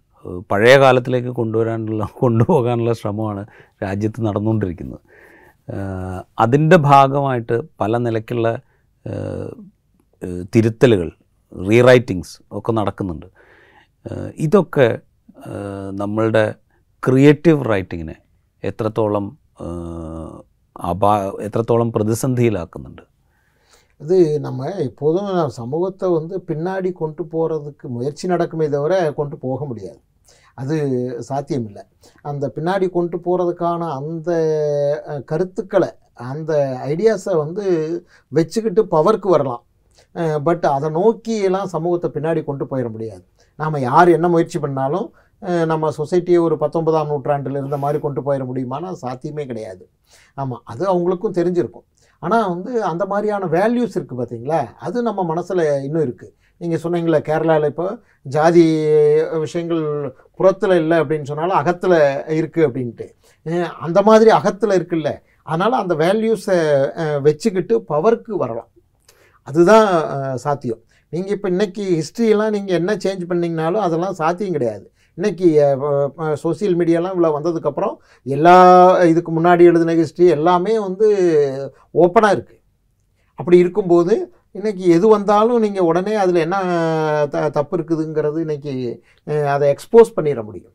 പഴയ കാലത്തിലേക്ക് കൊണ്ടുവരാനുള്ള കൊണ്ടുപോകാനുള്ള ശ്രമമാണ് രാജ്യത്ത് നടന്നുകൊണ്ടിരിക്കുന്നത്. അതിൻ്റെ ഭാഗമായിട്ട് പല നിലയ്ക്കുള്ള തിരുത്തലുകൾ, റീറൈറ്റിങ്സ് ഒക്കെ നടക്കുന്നുണ്ട്. ഇതൊക്കെ നമ്മളുടെ ക്രിയേറ്റീവ് റൈറ്റിങ്ങിനെ എത്രത്തോളം അപാ എത്രത്തോളം പ്രതിസന്ധിയിലാക്കുന്നുണ്ട്? அது நம்ம எப்போதும் சமூகத்தை வந்து பின்னாடி கொண்டு போகிறதுக்கு முயற்சி நடக்குமே தவிர கொண்டு போக முடியாது, அது சாத்தியமில்லை. அந்த பின்னாடி கொண்டு போகிறதுக்கான அந்த கருத்துக்களை, அந்த ஐடியாஸை வந்து வச்சுக்கிட்டு பவருக்கு வரலாம். பட் அதை நோக்கியெல்லாம் சமூகத்தை பின்னாடி கொண்டு போயிட முடியாது. நாம் யார் என்ன முயற்சி பண்ணாலும் நம்ம சொசைட்டியை ஒரு பத்தொன்பதாம் நூற்றாண்டில் இருந்த மாதிரி கொண்டு போயிட முடியுமானா சாத்தியமே கிடையாது. ஆமாம், அது அவங்களுக்கும் தெரிஞ்சிருக்கும். ஆனால் வந்து அந்த மாதிரியான வேல்யூஸ் இருக்குது பார்த்திங்களா, அது நம்ம மனசில் இன்னும் இருக்குது. நீங்கள் சொன்னீங்களே கேரளாவில் இப்போ ஜாதி விஷயங்கள் புறத்தில் இல்லை அப்படின்னு சொன்னாலும் அகத்தில் இருக்குது அப்படின்ட்டு, அந்த மாதிரி அகத்தில் இருக்குல்ல, அதனால் அந்த வேல்யூஸை வச்சுக்கிட்டு பவருக்கு வரலாம், அதுதான் சாத்தியம். நீங்கள் இப்போ இன்றைக்கி ஹிஸ்ட்ரியெல்லாம் நீங்கள் என்ன சேஞ்ச் பண்ணிங்கனாலும் அதெல்லாம் சாத்தியம் கிடையாது. இன்றைக்கி சோசியல் மீடியாலாம் இவ்வளோ வந்ததுக்கப்புறம் எல்லா இதுக்கு முன்னாடி எழுதின ஹிஸ்ட்ரி எல்லாமே வந்து ஓப்பனாக இருக்குது. அப்படி இருக்கும்போது இன்றைக்கி எது வந்தாலும் நீங்கள் உடனே அதில் என்ன த தப்பு இருக்குதுங்கிறது இன்றைக்கி அதை எக்ஸ்போஸ் பண்ணிட முடியும்.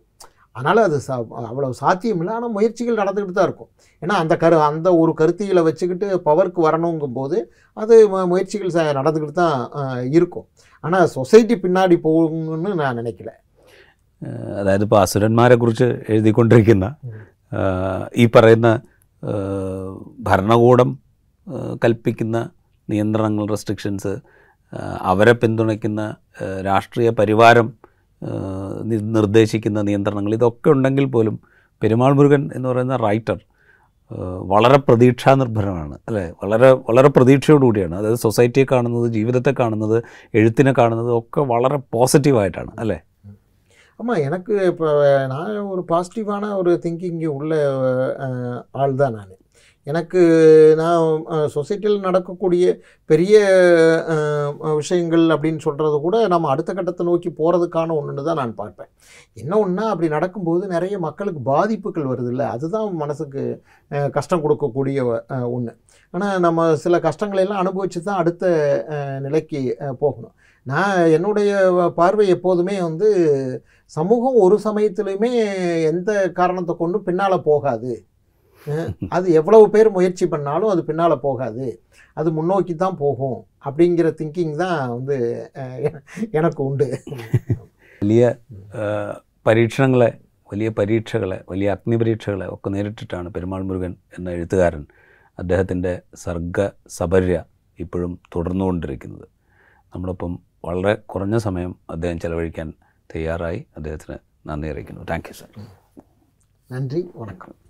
அதனால் அது சா அவ்வளோ சாத்தியம் இல்லை. ஆனால் முயற்சிகள் நடந்துக்கிட்டு தான் இருக்கும். ஏன்னா அந்த கரு அந்த ஒரு கருத்திகளை வச்சுக்கிட்டு பவருக்கு வரணுங்கும்போது அது முயற்சிகள் ச நடந்துக்கிட்டு தான் இருக்கும். ஆனால் சொசைட்டி பின்னாடி போகணும்னு நான் நினைக்கல. അതായത് ഇപ്പോൾ അസുരന്മാരെ കുറിച്ച് എഴുതിക്കൊണ്ടിരിക്കുന്ന ഈ പറയുന്ന ഭരണകൂടം കൽപ്പിക്കുന്ന നിയന്ത്രണങ്ങൾ, റെസ്ട്രിക്ഷൻസ്, അവരെ പിന്തുണയ്ക്കുന്ന രാഷ്ട്രീയ പരിവാരം നിർദ്ദേശിക്കുന്ന നിയന്ത്രണങ്ങൾ, ഇതൊക്കെ ഉണ്ടെങ്കിൽ പോലും പെരുമാൾ മുരുകൻ എന്ന് പറയുന്ന റൈറ്റർ വളരെ പ്രതീക്ഷാനിർഭരമാണ് അല്ലേ, വളരെ വളരെ പ്രതീക്ഷയോടുകൂടിയാണ്. അതായത് സൊസൈറ്റിയെ കാണുന്നത്, ജീവിതത്തെ കാണുന്നത്, എഴുത്തിനെ കാണുന്നത് ഒക്കെ വളരെ പോസിറ്റീവായിട്ടാണ് അല്ലേ. ஆமாம், எனக்கு இப்போ நான் ஒரு பாசிட்டிவான ஒரு திங்கிங்கு உள்ள ஆள் தான் நான். எனக்கு நான் சொசைட்டியில் நடக்கக்கூடிய பெரிய விஷயங்கள் அப்படின்னு சொல்கிறது கூட நம்ம அடுத்த கட்டத்தை நோக்கி போகிறதுக்கான ஒன்றுன்னு தான் நான் பார்ப்பேன். இன்னொன்னா அப்படி நடக்கும்போது நிறைய மக்களுக்கு பாதிப்புகள் வருது இல்லை, அதுதான் மனசுக்கு கஷ்டம் கொடுக்கக்கூடிய ஒன்று. ஆனால் நம்ம சில கஷ்டங்களெல்லாம் அனுபவித்து தான் அடுத்த நிலைக்கு போகணும். நான் என்னுடைய பார்வை எப்போதுமே வந்து சமூகம் ஒரு சமயத்துலையுமே எந்த காரணத்தை கொண்டும் பின்னால் போகாது. அது எவ்வளவு பேர் முயற்சி பண்ணாலும் அது பின்னால் போகாது, அது முன்னோக்கி தான் போகும் அப்படிங்கிற திங்கிங் தான் வந்து எனக்கு உண்டு. വലിയ പരീക്ഷണങ്ങളെ, വലിയ പരീക്ഷകളെ, വലിയ അഗ്നി പരീക്ഷകളെ ഒക്കെ നേരിട്ടിട്ടാണ് പെരുമാൾ മുരുകൻ എന്ന എഴുത്തുകാരൻ അദ്ദേഹത്തിൻ്റെ സർഗ സബര്യ ഇപ്പോഴും തുടർന്നുകൊണ്ടിരിക്കുന്നത്. നമ്മളൊപ്പം വളരെ കുറഞ്ഞ സമയം അദ്ദേഹം ചെലവഴിക്കാൻ തയ്യാറായി, അദ്ദേഹത്തിന് നന്ദി അറിയിക്കുന്നു. Thank you sir. നന്ദി, വണക്കം.